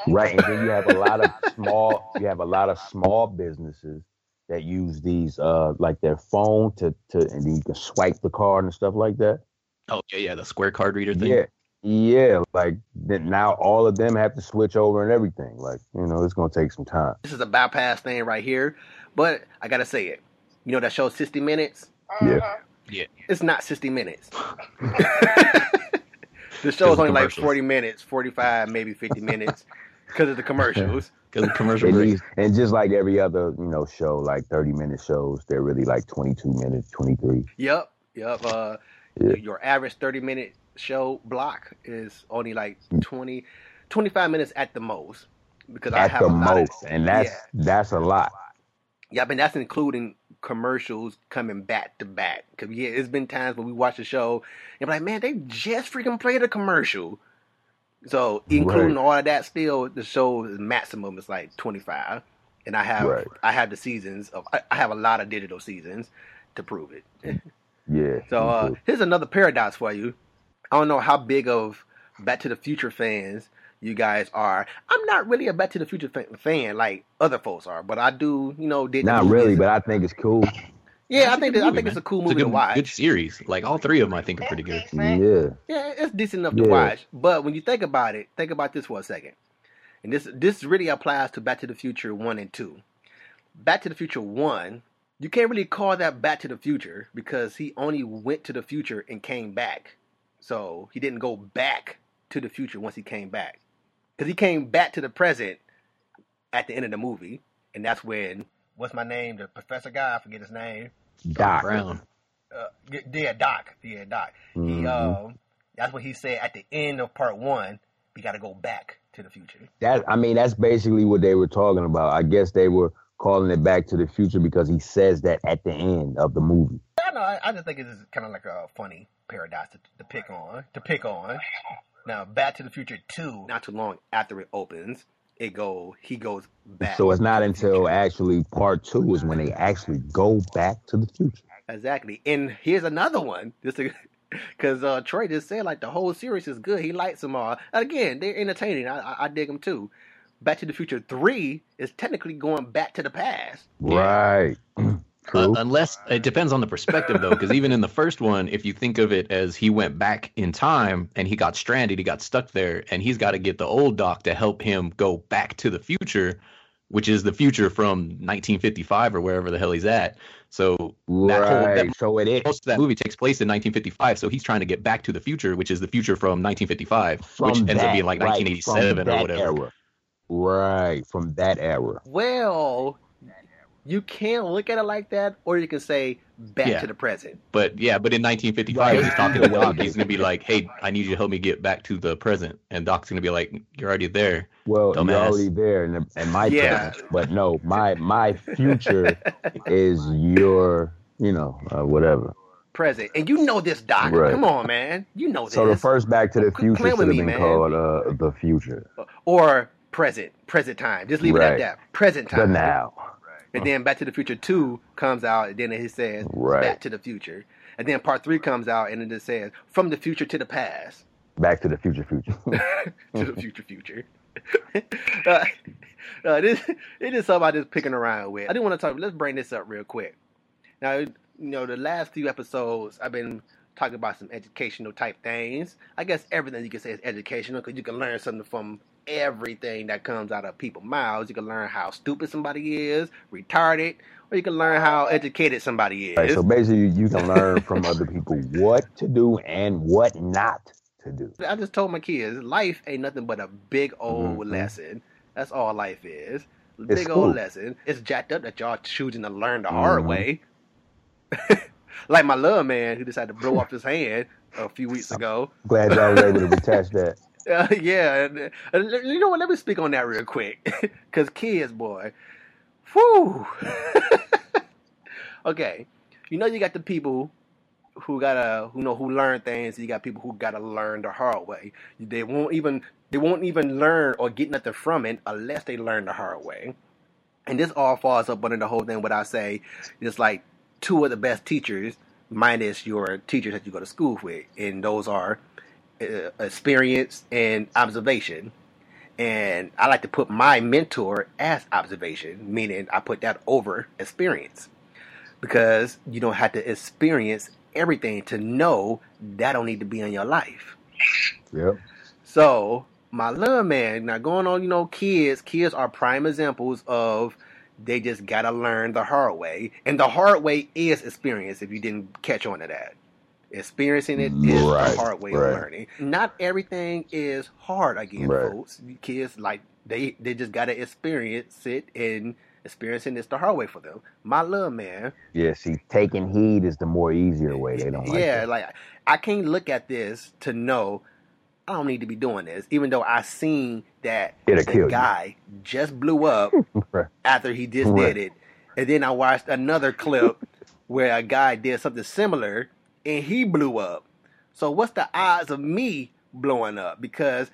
Right, and then you have a lot of small businesses that use these like their phone to and then you can swipe the card and stuff like that. Oh yeah, the square card reader thing. Yeah, like now all of them have to switch over and everything. Like it's gonna take some time. This is a bypass thing right here, but I gotta say it. You know that show 60 Minutes? Yeah, it's not 60 minutes. The show's only like 40 minutes, 45, maybe 50 minutes because of the commercials. And just like every other, show, like 30-minute shows, they're really like 22 minutes, 23. Yep. Your average 30-minute show block is only like 20, 25 minutes at the most. Because I have the most, and that's a lot. Yeah, but that's including commercials coming back to back. Because it's been times when we watch the show and we're like, man, they just freaking played a commercial. So, including all of that, still the show's maximum is like 25, and I have the seasons of I have a lot of digital seasons to prove it. Yeah. So here's another paradox for you. I don't know how big of Back to the Future fans you guys are. I'm not really a Back to the Future fan like other folks are, but I do. Not really, but I think it's cool. Yeah, I think it's a cool movie to watch. Good series. Like all three of them, I think are pretty good. Yeah, it's decent enough to watch. But when you think about it, think about this for a second. And this really applies to Back to the Future 1 and 2. Back to the Future 1, you can't really call that Back to the Future because he only went to the future and came back. So he didn't go back to the future once he came back. Because he came back to the present at the end of the movie. And that's when... What's my name? The professor guy, I forget his name. Doc Brown. Doc. Mm-hmm. That's what he said at the end of part one. We got to go back to the future. That's basically what they were talking about. I guess they were calling it Back to the Future because he says that at the end of the movie. I know. I just think it's kind of like a funny paradox to pick on. Now, Back to the Future 2, not too long after it opens. He goes back. So it's not until actually part two is when they actually go back to the future. Exactly. And here's another one. Because Troy just said, like, the whole series is good. He likes them all. And again, they're entertaining. I dig them, too. Back to the Future 3 is technically going back to the past. Right. Yeah. Unless it depends on the perspective, though, because even in the first one, if you think of it as he went back in time and he got stranded, he got stuck there, and he's got to get the old Doc to help him go back to the future, which is the future from 1955 or wherever the hell he's at. So most of that movie takes place in 1955, so he's trying to get back to the future, which is the future from 1955, ends up being like 1987 or whatever. Right, from that era. Well... You can't look at it like that, or you can say back to the present. But but in 1955, he's talking to Doc. He's going to be like, hey, I need you to help me get back to the present. And Doc's going to be like, you're already there. Well, dumbass. You're already there in my present. But no, my future is your, whatever. Present. And you know this, Doc. Right. Come on, man. You know this. So the first Back to the Future should have been called The Future. Or present time. Just leave it at that. Present time. The now. And then Back to the Future 2 comes out, and then it says Back to the Future. And then Part 3 comes out, and it just says From the Future to the Past. Back to the Future. To the Future. It is something I'm just picking around with. I didn't want to talk. Let's bring this up real quick. Now, the last few episodes, I've been talking about some educational type things. I guess everything you can say is educational because you can learn something from everything that comes out of people's mouths. You can learn how stupid somebody is, retarded, or you can learn how educated somebody is. Right, so basically, you can learn from other people what to do and what not to do. I just told my kids, life ain't nothing but a big old lesson. That's all life is. Old lesson. It's jacked up that y'all choosing to learn the hard way. Like my love man who decided to blow off his hand a few weeks ago. Glad y'all was able to detach that. You know what? Let me speak on that real quick, cause kids, boy, whoo. Okay, you got the people who learn things. And you got people who gotta learn the hard way. They won't even learn or get nothing from it unless they learn the hard way. And this all falls up under the whole thing. What I say, just like two of the best teachers, minus your teachers that you go to school with, and those are experience and observation. And I like to put my mentor as observation, meaning I put that over experience, because you don't have to experience everything to know that don't need to be in your life. Yep. So my little man, now going on, kids are prime examples of they just gotta learn the hard way, and the hard way is experience. If you didn't catch on to that. Experiencing it is the hard way of learning. Not everything is hard again, folks. Kids, they just got to experience it, and experiencing it's the hard way for them. My little man. Yeah, see, taking heed is the more easier way. They don't like it. Yeah, I can't look at this to know I don't need to be doing this, even though I seen that the guy just blew up after he just did it. And then I watched another clip where a guy did something similar, and he blew up. So what's the odds of me blowing up? Because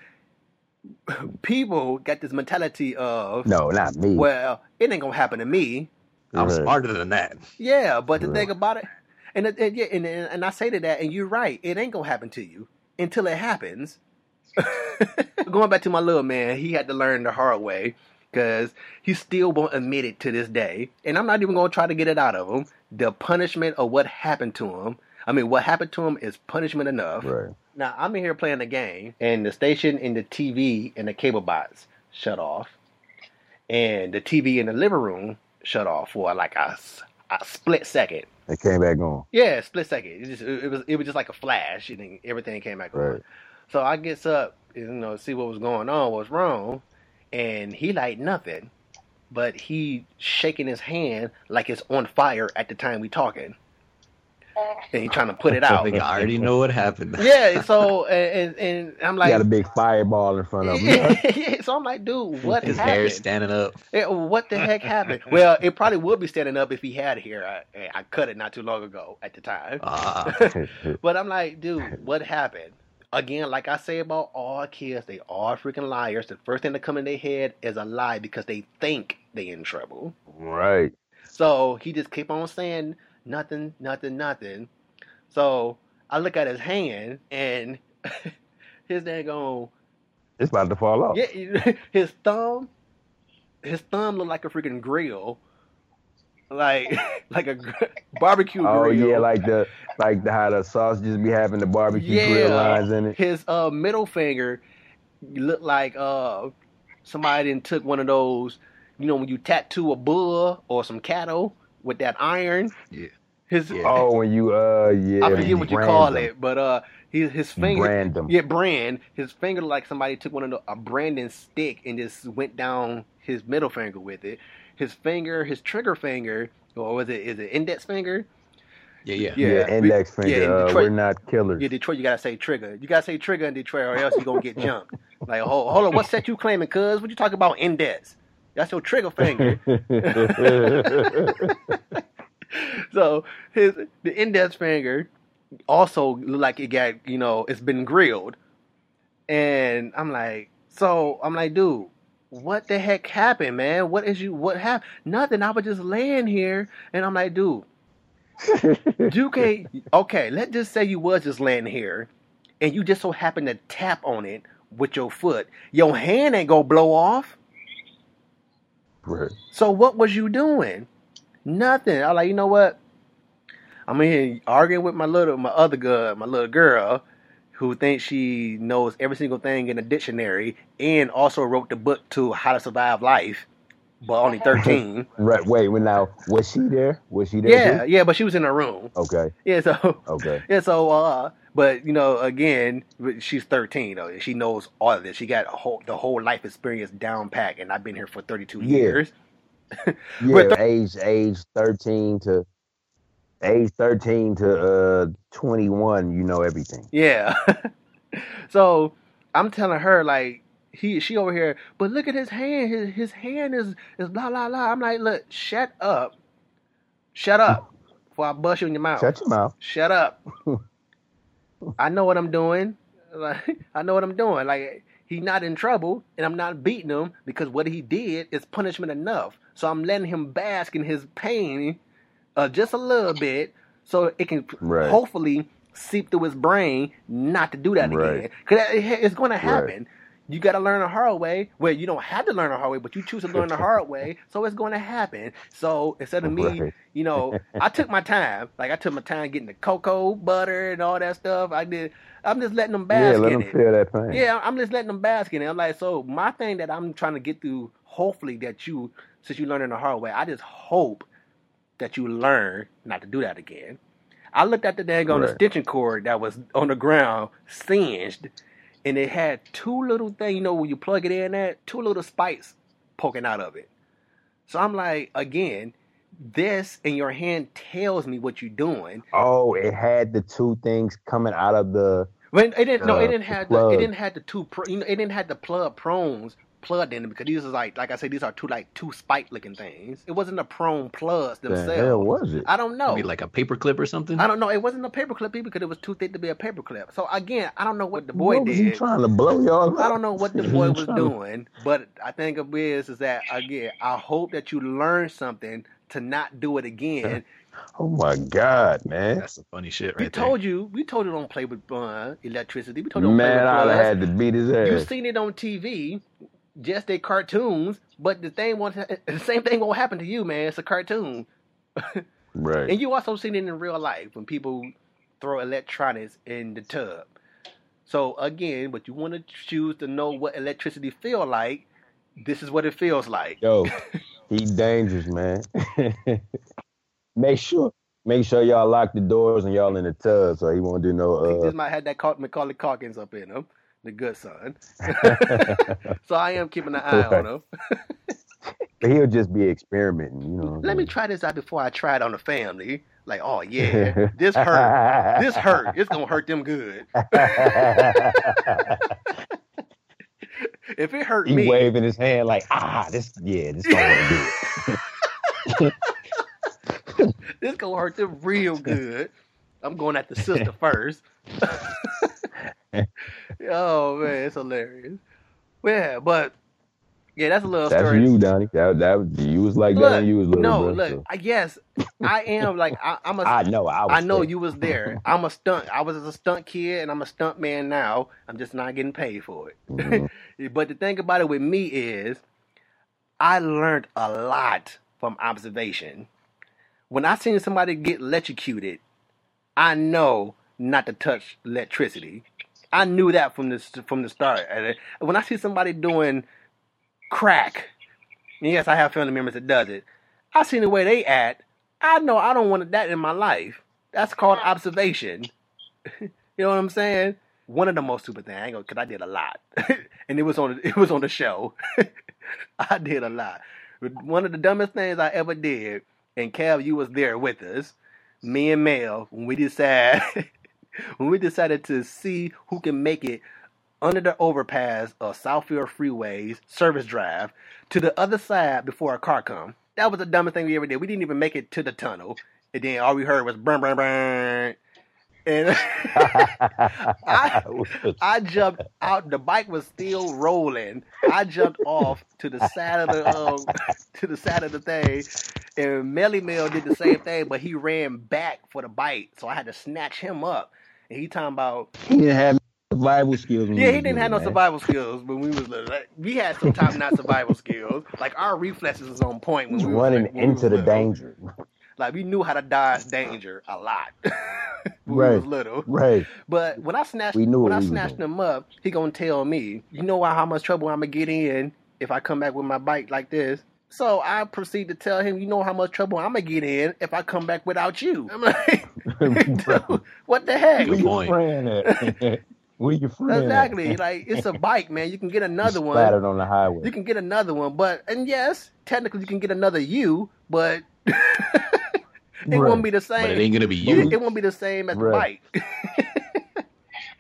people got this mentality of... No, not me. Well, it ain't going to happen to me. I'm smarter than that. Yeah, but the thing about it... And I say to that, and you're right, it ain't going to happen to you until it happens. Going back to my little man, he had to learn the hard way because he still won't admit it to this day. And I'm not even going to try to get it out of him. The punishment of what happened to him... what happened to him is punishment enough. Right. Now, I'm in here playing the game, and the station and the TV and the cable box shut off. And the TV in the living room shut off for a split second. It came back on. Yeah, split second. It was just like a flash, and everything came back on. So I gets up, see what was going on, what's wrong. And he nothing, but he shaking his hand like it's on fire at the time we talking. And he's trying to put it out. I already know what happened. Yeah, so and I'm like, you got a big fireball in front of him. Yeah, so I'm like, dude, what happened? His hair standing up. What the heck happened? Well, it probably would be standing up if he had hair. I cut it not too long ago at the time. But I'm like, dude, what happened? Again, like I say about all kids, they are freaking liars. The first thing that comes in their head is a lie because they think they in trouble. Right. So he just kept on saying nothing. So I look at his hand, and his hand going... It's about to fall off. Yeah, his thumb looked like a freaking grill, like a barbecue grill. Oh yeah, like the how the sausages be having the barbecue grill lines in it. His middle finger looked like somebody then took one of those. When you tattoo a bull or some cattle. With that iron, when you I forget what you call it, but his finger, his finger like somebody took a branding stick and just went down his middle finger with it, his finger, his trigger finger, or was it index finger? Yeah, index finger. Yeah, in Detroit, we're not killers. Yeah, Detroit, you gotta say trigger. You gotta say trigger in Detroit, or else you gonna get jumped. Like, hold on, what set you claiming? Cuz what you talking about index? That's your trigger finger. So the index finger also looked like it got, you know, it's been grilled, and I'm like, dude, what the heck happened, man? What happened? Nothing. I was just laying here, and I'm like, dude. You can't. Okay, let's just say you was just laying here, and you just so happened to tap on it with your foot. Your hand ain't gonna blow off. Right. So what was you doing? Nothing. I'm like, you know what? I'm in here arguing with my little girl, who thinks she knows every single thing in a dictionary, and also wrote the book to How to Survive Life. But only 13. Right. Wait. Well, now, was she there? Yeah. Too? Yeah. But she was in her room. Okay. Yeah. So. Okay. Yeah. So. But you know, again, she's 13 though. She knows all of this. She got the whole life experience down pat, and I've been here for 32 years. Yeah. age 13 to 21. You know everything. Yeah. So I'm telling her like. She over here, but look at his hand. His hand is blah, blah, blah. I'm like, look, shut up, before I bust you in your mouth. Shut your mouth. Shut up. I know what I'm doing. Like, he's not in trouble, and I'm not beating him because what he did is punishment enough. So I'm letting him bask in his pain just a little bit so it can hopefully seep through his brain not to do that again. Because it's going to happen. Right. You got to learn the hard way. Well, you don't have to learn the hard way, but you choose to learn the hard way, so it's going to happen. So instead of me, you know, I took my time. Like, I took my time getting the cocoa butter and all that stuff. I'm just letting them bask in it. Yeah, let them feel that pain. Yeah, I'm just letting them bask in it. I'm like, so my thing that I'm trying to get through, hopefully that you, since you're learning the hard way, I just hope that you learn not to do that again. I looked at the dang on the stitching cord that was on the ground, singed, and it had two little things, you know, when you plug it in at, two little spikes poking out of it. So I'm like, again, this in your hand tells me what you're doing. Oh, it had the two things coming out of the. When it didn't. No, it didn't have. It didn't have the two. You know, it didn't have the plug prongs plugged in it because these are like I said, these are two spike looking things. It wasn't the prone plugs themselves. The hell was it? I don't know. Maybe like a paperclip or something. I don't know. It wasn't a paperclip because it was too thick to be a paperclip. So again, I don't know what the boy did. He trying to blow y'all up? I don't know what the boy was doing, but I think it is that again. I hope that you learn something to not do it again. Oh my God, man! That's some funny shit, right there. We told you don't play with electricity. We told you don't play with plugs. Man, I had to beat his ass. You seen it on TV. Just they cartoons, but the same thing won't happen to you, man. It's a cartoon. Right. And you also seen it in real life when people throw electronics in the tub. So again, but you want to choose to know what electricity feel like, this is what it feels like. Yo, he dangerous, man. Make sure y'all lock the doors and y'all in the tub so he won't do no this might have that Macaulay Calkins up in him. The Good Son. So I am keeping an eye on him. But he'll just be experimenting, you know. Let me try this out before I try it on the family. Like, oh yeah, this hurt. It's gonna hurt them good. If it hurt me, waving his hand like, this gonna do it. This gonna hurt them real good. I'm going at the sister first. Oh man, it's hilarious. Yeah, but yeah, that's a little story. That's you, Donnie. You was like that when you was little. No, bro, I guess I am like I'm a. I know you was there. I'm a stunt. I was a stunt kid, and I'm a stunt man now. I'm just not getting paid for it. Mm-hmm. But the thing about it with me is, I learned a lot from observation. When I seen somebody get electrocuted, I know not to touch electricity. I knew that from the start. When I see somebody doing crack, and yes, I have family members that does it. I seen the way they act. I know I don't want that in my life. That's called observation. You know what I'm saying? One of the most stupid things, because I did a lot, and it was on the show. I did a lot, One of the dumbest things I ever did, and Cal, you was there with us, me and Mel, when we decided to see who can make it under the overpass of Southfield Freeway's service drive to the other side before a car come. That was the dumbest thing we ever did. We didn't even make it to the tunnel. And then all we heard was burn, burn, burn. And I jumped out. The bike was still rolling. I jumped off to the side of the thing, and Melly Mel did the same thing, but he ran back for the bike, so I had to snatch him up. And he talking about he didn't have survival skills. Yeah, he didn't have no survival skills when we was little. Like, we had some top notch survival skills. Like our reflexes was on point when we running was, like, into the danger. Like, we knew how to dodge danger a lot when we was little. Right. But when I snatched him up, he gonna tell me, you know how much trouble I'm gonna get in if I come back with my bike like this? So I proceed to tell him, you know how much trouble I'm gonna get in if I come back without you. I'm like, dude, what the heck? Where you from? Exactly. Like, it's a bike, man. You can get another one. Splattered on the highway. You can get another one, but, and yes, technically you can get another you, but... It won't be the same. But it ain't gonna be you. It won't be the same as the bike.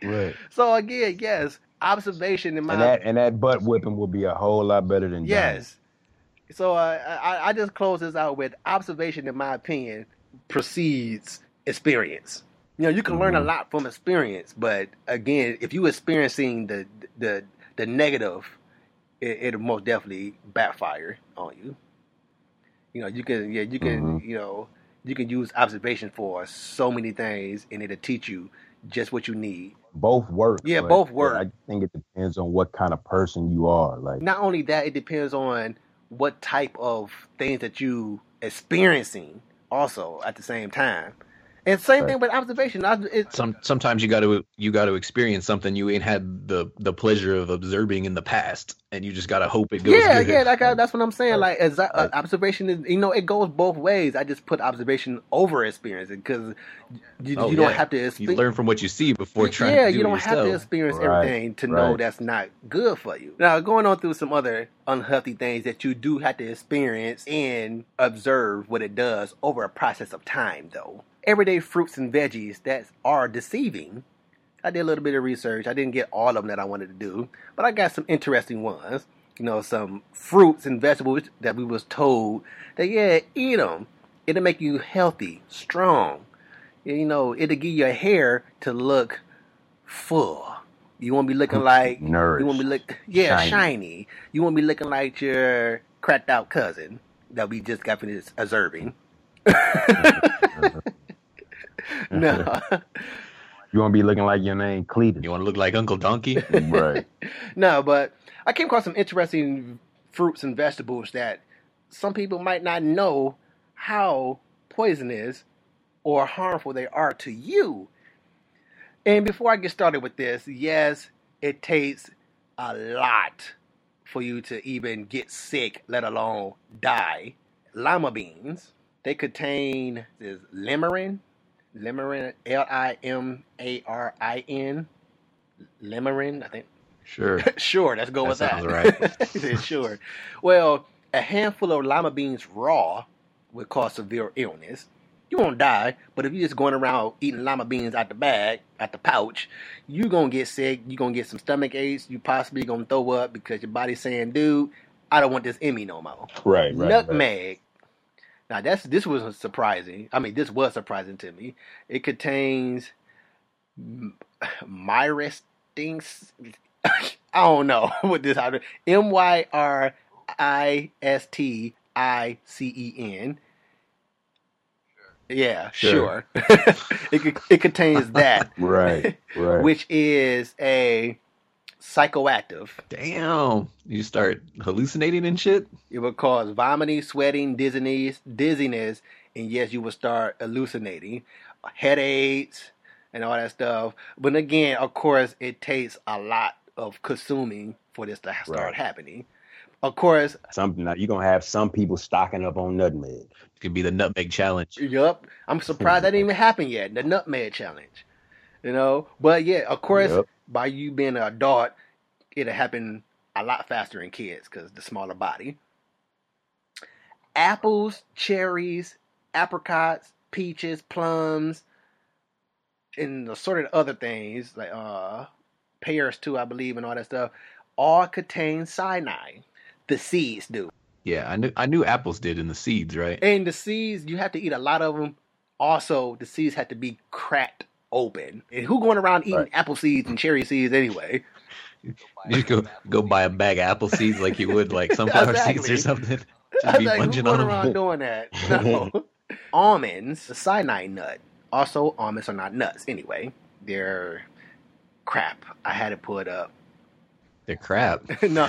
Right. So again, yes, observation in my and that butt whipping will be a whole lot better than yes. Johnny. So I just close this out with observation. In my opinion, precedes experience. You know, you can learn a lot from experience, but again, if you experiencing the negative, it'll most definitely backfire on you. You know, you can use observation for so many things, and it'll teach you just what you need. Both work. Yeah, both work. I think it depends on what kind of person you are. Like, not only that, it depends on what type of things that you experiencing also at the same time. And same thing with observation. Sometimes you got to experience something you ain't had the pleasure of observing in the past, and you just got to hope it goes good. Yeah, that's what I'm saying. Like, observation is, you know, it goes both ways. I just put observation over experience because you don't have to experience. You learn from what you see before trying to do it. Yeah, you don't have to experience everything to know that's not good for you. Now, going on through some other unhealthy things that you do have to experience and observe what it does over a process of time, though. Everyday fruits and veggies that are deceiving. I did a little bit of research. I didn't get all of them that I wanted to do, but I got some interesting ones. You know, some fruits and vegetables that we was told that, eat them. It'll make you healthy, strong. You know, it'll give your hair to look full. You won't be looking like... Nourished. You won't be shiny. You won't be looking like your cracked out cousin that we just got finished observing. No. You want to be looking like your name Cletus. You want to look like Uncle Donkey? Right. No, but I came across some interesting fruits and vegetables that some people might not know how poisonous or harmful they are to you. And before I get started with this, yes, it takes a lot for you to even get sick, let alone die. Lima beans, they contain this limarin, Limarin, limarin, I think. Sure. Sure, let's go with that. Sounds right. Sure. Well, a handful of lima beans raw would cause severe illness. You won't die, but if you're just going around eating lima beans out the bag, out the pouch, you're going to get sick, you're going to get some stomach aches, you possibly going to throw up because your body's saying, dude, I don't want this in me no more. Right. Nutmeg. Now, this was surprising. I mean, this was surprising to me. It contains myristine. I don't know what this is. myristicen. Yeah, sure. It contains that. Right. Which is a psychoactive. Damn. You start hallucinating and shit? It will cause vomiting, sweating, dizziness, and yes, you will start hallucinating. Headaches and all that stuff. But again, of course, it takes a lot of consuming for this to start happening. Of course. You're going to have some people stocking up on nutmeg. It could be the nutmeg challenge. Yup. I'm surprised that didn't even happen yet. The nutmeg challenge. You know? But yeah, of course... Yep. By you being an adult, it'll happen a lot faster in kids because the smaller body. apples, cherries, apricots, peaches, plums, and assorted other things, like pears too, I believe, and all that stuff, all contain cyanide. The seeds do. Yeah, I knew apples did in the seeds, right? And the seeds, you have to eat a lot of them. Also, the seeds had to be cracked open. And who going around eating apple seeds and cherry seeds anyway? You go buy a bag of apple seeds like you would like sunflower seeds or something. Just be munching on them. Who's going around doing that? No. Almonds, the cyanide nut. Also, almonds are not nuts anyway. They're crap. I had to put up. They're crap. No,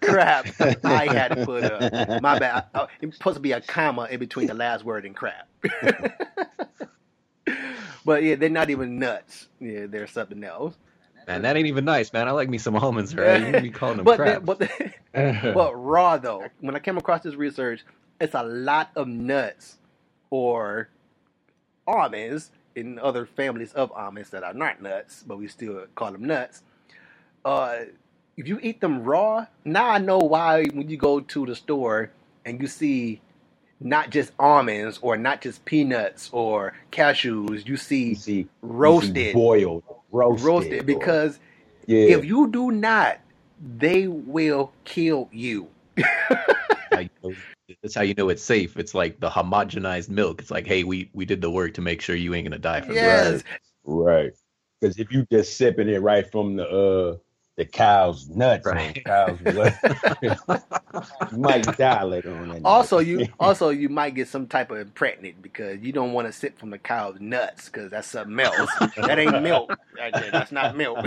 crap. I had to put up. My bad. It's supposed to be a comma in between the last word and crap. But yeah, they're not even nuts. Yeah, they're something else. Man, that ain't even nice, man. I like me some almonds, right? You can be calling them crap. But raw, though, when I came across this research, it's a lot of nuts or almonds and other families of almonds that are not nuts, but we still call them nuts. If you eat them raw, now I know why when you go to the store and you see not just almonds or not just peanuts or cashews, you see roasted, you see boiled, roasted. Because if you do not, they will kill you. That's how you know it's safe. It's like the homogenized milk. It's like, hey, we did the work to make sure you ain't gonna die from this. Right. Because if you just sipping it right from the cow's nuts, right. Cow's blood, you might die later on. Also, you might get some type of impregnate because you don't want to sip from the cow's nuts because that's something else. That ain't milk. Right there. That's not milk.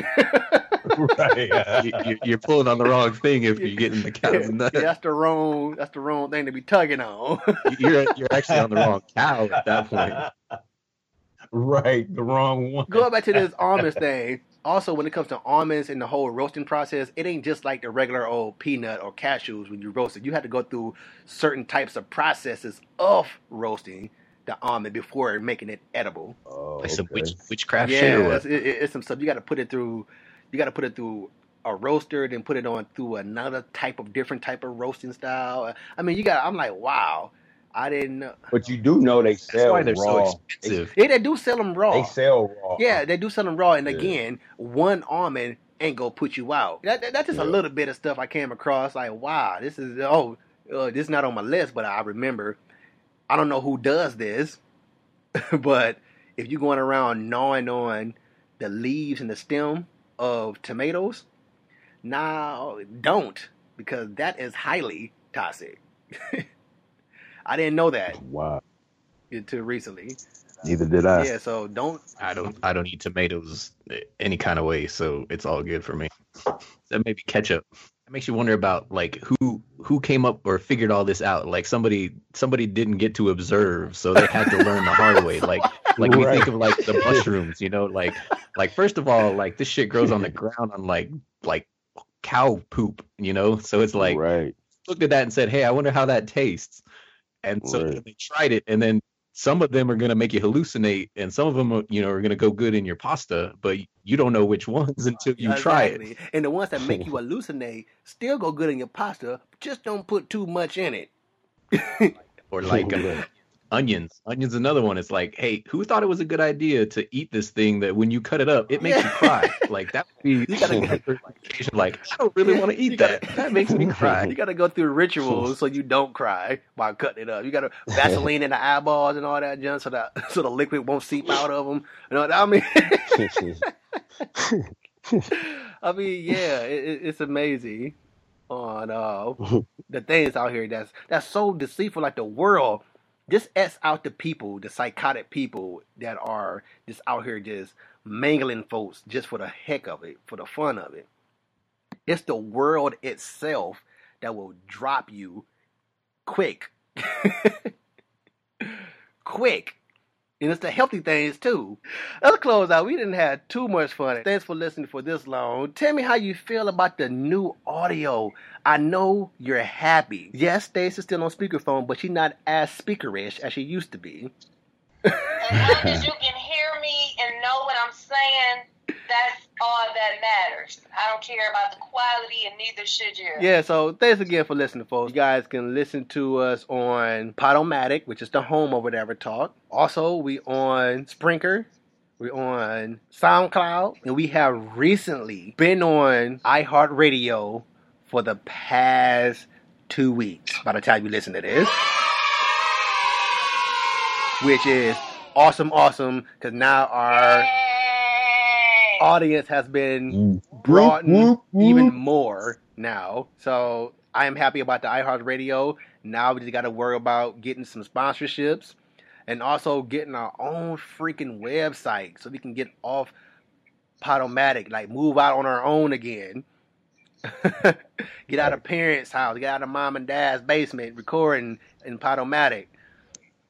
Right. You're pulling on the wrong thing if you're getting the cow's nuts. Yeah, that's the wrong thing to be tugging on. You're actually on the wrong cow at that point. Right, the wrong one. Going back to this almonds thing. Also, when it comes to almonds and the whole roasting process, it ain't just like the regular old peanut or cashews when you roast it. You have to go through certain types of processes of roasting the almond before making it edible. Oh, like some witchcraft shit or what? It's some stuff. You got to put it through a roaster, then put it on through another different type of roasting style. I mean, I'm like, wow. I didn't know. But you do know they sell raw. That's why they're so expensive. Yeah, they do sell them raw. They sell raw. Yeah, they do sell them raw. And again, one almond ain't going to put you out. That's just a little bit of stuff I came across. Like, wow, this is not on my list, but I remember. I don't know who does this, but if you're going around gnawing on the leaves and the stem of tomatoes, now don't, because that is highly toxic. I didn't know that. Wow. Until recently. Neither did I. Yeah, so don't. I don't eat tomatoes any kind of way, so it's all good for me. That may be ketchup. That makes you wonder about like who came up or figured all this out. Like somebody didn't get to observe, so they had to learn the hard way. Like we think of like the mushrooms, you know, like first of all, like this shit grows on the ground on like cow poop, you know. So it's like looked at that and said, hey, I wonder how that tastes. And so they tried it, and then some of them are going to make you hallucinate, and some of them, you know, are going to go good in your pasta, but you don't know which ones until you try it. And the ones that make you hallucinate still go good in your pasta, just don't put too much in it. Or like onions. Onions, another one. It's like, hey, who thought it was a good idea to eat this thing that when you cut it up, it makes you cry? Like that would be like I don't really want to eat that. That makes me cry. You got to go through rituals so you don't cry while cutting it up. You got to Vaseline in the eyeballs and all that junk so the liquid won't seep out of them. You know what I mean? I mean, yeah, it's amazing on the things out here that's so deceitful. Like the world. This S out the people, the psychotic people that are just out here just mangling folks just for the heck of it, for the fun of it. It's the world itself that will drop you quick. And it's the healthy things too. Let's close out. We didn't have too much fun. Thanks for listening for this long. Tell me how you feel about the new audio. I know you're happy. Yes, Stace is still on speakerphone, but she's not as speakerish as she used to be. As long as you can hear me and know what I'm saying, that's all that matters. I don't care about the quality, and neither should you. Yeah, so thanks again for listening, folks. You guys can listen to us on Podomatic, which is the home of Whatever Talk. Also, we on Sprinkler. We're on SoundCloud. And we have recently been on iHeartRadio for the past 2 weeks, by the time you listen to this. Which is awesome, because now our audience has been broadened even more now. So I am happy about the iHeartRadio. Now we just got to worry about getting some sponsorships. And also getting our own freaking website so we can get off Podomatic, like move out on our own again. Get out of parents' house, get out of mom and dad's basement, recording in Podomatic.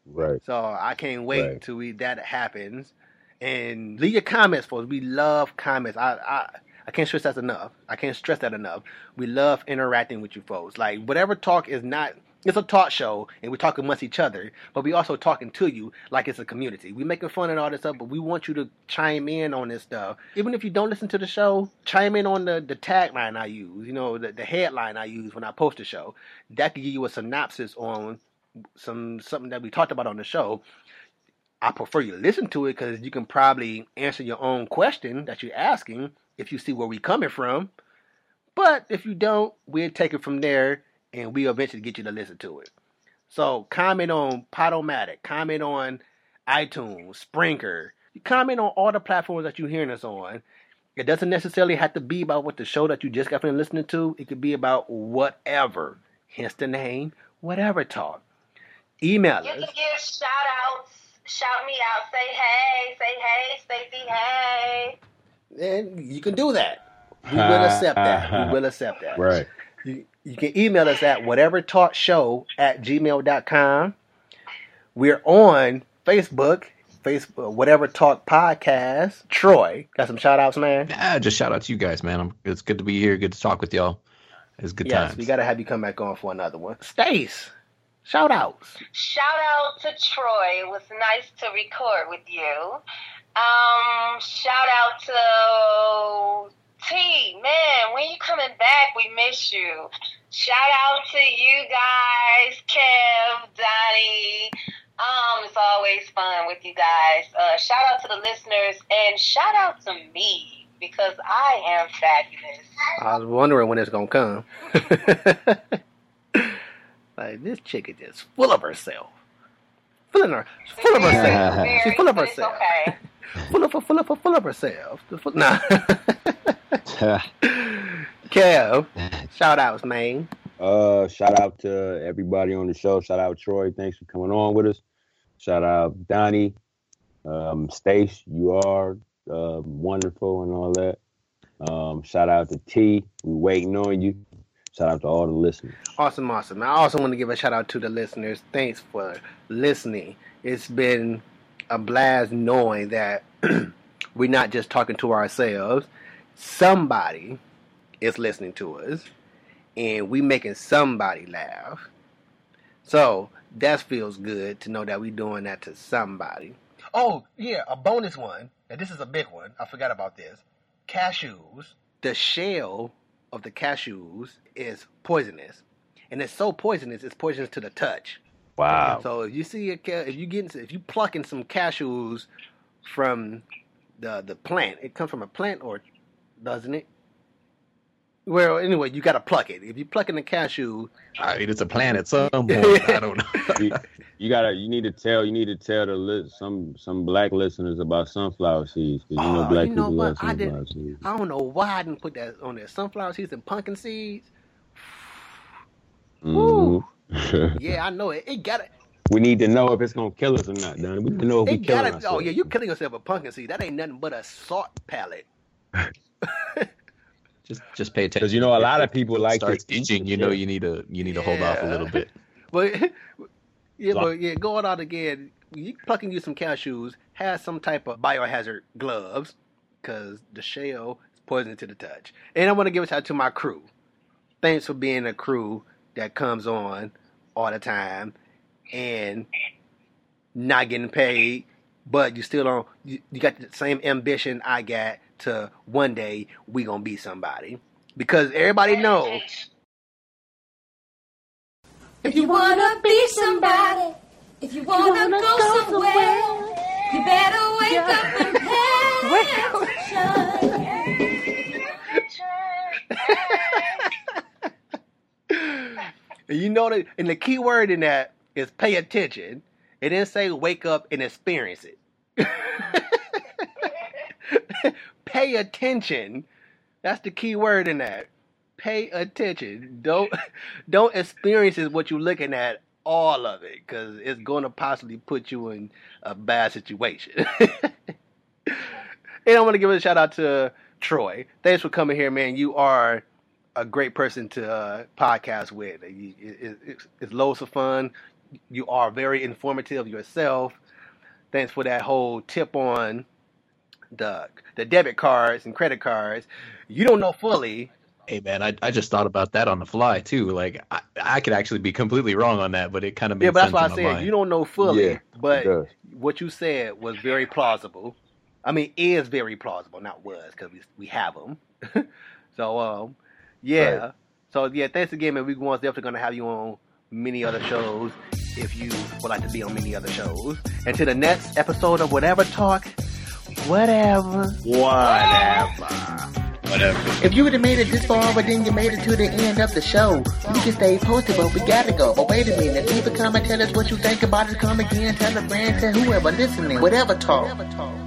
Right. So I can't wait till that happens. And leave your comments for us. We love comments. I can't stress that enough. We love interacting with you folks. Like, Whatever Talk is not... It's a talk show, and we're talking amongst each other, but we also talking to you like it's a community. We're making fun and all this stuff, but we want you to chime in on this stuff. Even if you don't listen to the show, chime in on the tagline I use, the headline I use when I post the show. That could give you a synopsis on something that we talked about on the show. I prefer you listen to it because you can probably answer your own question that you're asking if you see where we're coming from. But if you don't, we'll take it from there. And we eventually get you to listen to it. So comment on Podomatic. Comment on iTunes, Sprinkler. Comment on all the platforms that you're hearing us on. It doesn't necessarily have to be about what the show that you just got from listening to. It could be about whatever. Hence the name, Whatever Talk. Email us. You can give shout-outs. Shout me out. Say hey. Say hey. Say be hey. And you can do that. We will accept that. Right. You can email us at whatevertalkshow@gmail.com. We're on Facebook, Whatever Talk Podcast. Troy, got some shout outs, man? Nah, just shout out to you guys, man. It's good to be here. Good to talk with y'all. It's good times. Yes, we got to have you come back on for another one. Stace, shout outs. Shout out to Troy. It was nice to record with you. Shout out to... T, man, when you coming back, we miss you. Shout out to you guys, Kev, Donnie. It's always fun with you guys. Shout out to the listeners and shout out to me because I am fabulous. I was wondering when it's gonna come. Like, this chick is just full of herself. She's full of herself. Okay. Full of herself. Nah. Kev, shout outs, man. Shout out to everybody on the show. Shout out Troy, thanks for coming on with us. Shout out Donnie, Stace, you are wonderful and all that. Shout out to T, we waiting on you. Shout out to all the listeners. Awesome. I also want to give a shout out to the listeners. Thanks for listening. It's been a blast knowing that we're not just talking to ourselves. Somebody is listening to us, and we making somebody laugh. So that feels good to know that we doing that to somebody. Oh yeah, a bonus one. And this is a big one. I forgot about this. Cashews. The shell of the cashews is poisonous, and it's so poisonous. It's poisonous to the touch. Wow. So if you see if you plucking some cashews from the plant, it comes from a plant or. Doesn't it? Well, anyway, you got to pluck it. If you pluck in the cashew, I mean, it's a plant at some point. I don't know. You need to tell some black listeners about sunflower seeds because black people love sunflower seeds. I don't know why I didn't put that on there. Sunflower seeds and pumpkin seeds. Woo. Yeah, I know it. It got it. We need to know if it's going to kill us or not, Donnie. We need to know if we're killing ourselves. Oh yeah, you're killing yourself with pumpkin seeds. That ain't nothing but a salt palate. just pay attention because a lot of people like starts itching. You need to hold off a little bit. But going out again, you plucking you some cashews. Have some type of biohazard gloves because the shell is poison to the touch. And I want to give a shout out to my crew. Thanks for being a crew that comes on all the time and not getting paid, but you still on. You got the same ambition I got to one day we gonna be somebody. Because everybody knows. If you wanna be somebody, if you wanna go somewhere, you better wake up and pay attention. You know that, and the key word in that is pay attention. It didn't say wake up and experience it. Pay attention. That's the key word in that. Pay attention. Don't experience what you're looking at, all of it, because it's going to possibly put you in a bad situation. And I want to give a shout out to Troy. Thanks for coming here, man. You are a great person to podcast with. It's loads of fun. You are very informative yourself. Thanks for that whole tip on the debit cards and credit cards. You don't know fully. Hey, man, I just thought about that on the fly, too. Like, I could actually be completely wrong on that, but it kind of makes sense. Yeah, but that's why I said mind. You don't know fully, but what you said was very plausible. I mean, is very plausible, not was, because we have them. So, right. So, yeah, thanks again, man. We're definitely going to have you on many other shows if you would like to be on many other shows. And to the next episode of Whatever Talk, Whatever. If you would have made it this far, but then you made it to the end of the show, you can stay posted, but we gotta go. But wait a minute, leave a comment, tell us what you think about it. Come again, tell a friend, tell whoever listening. Whatever Talk.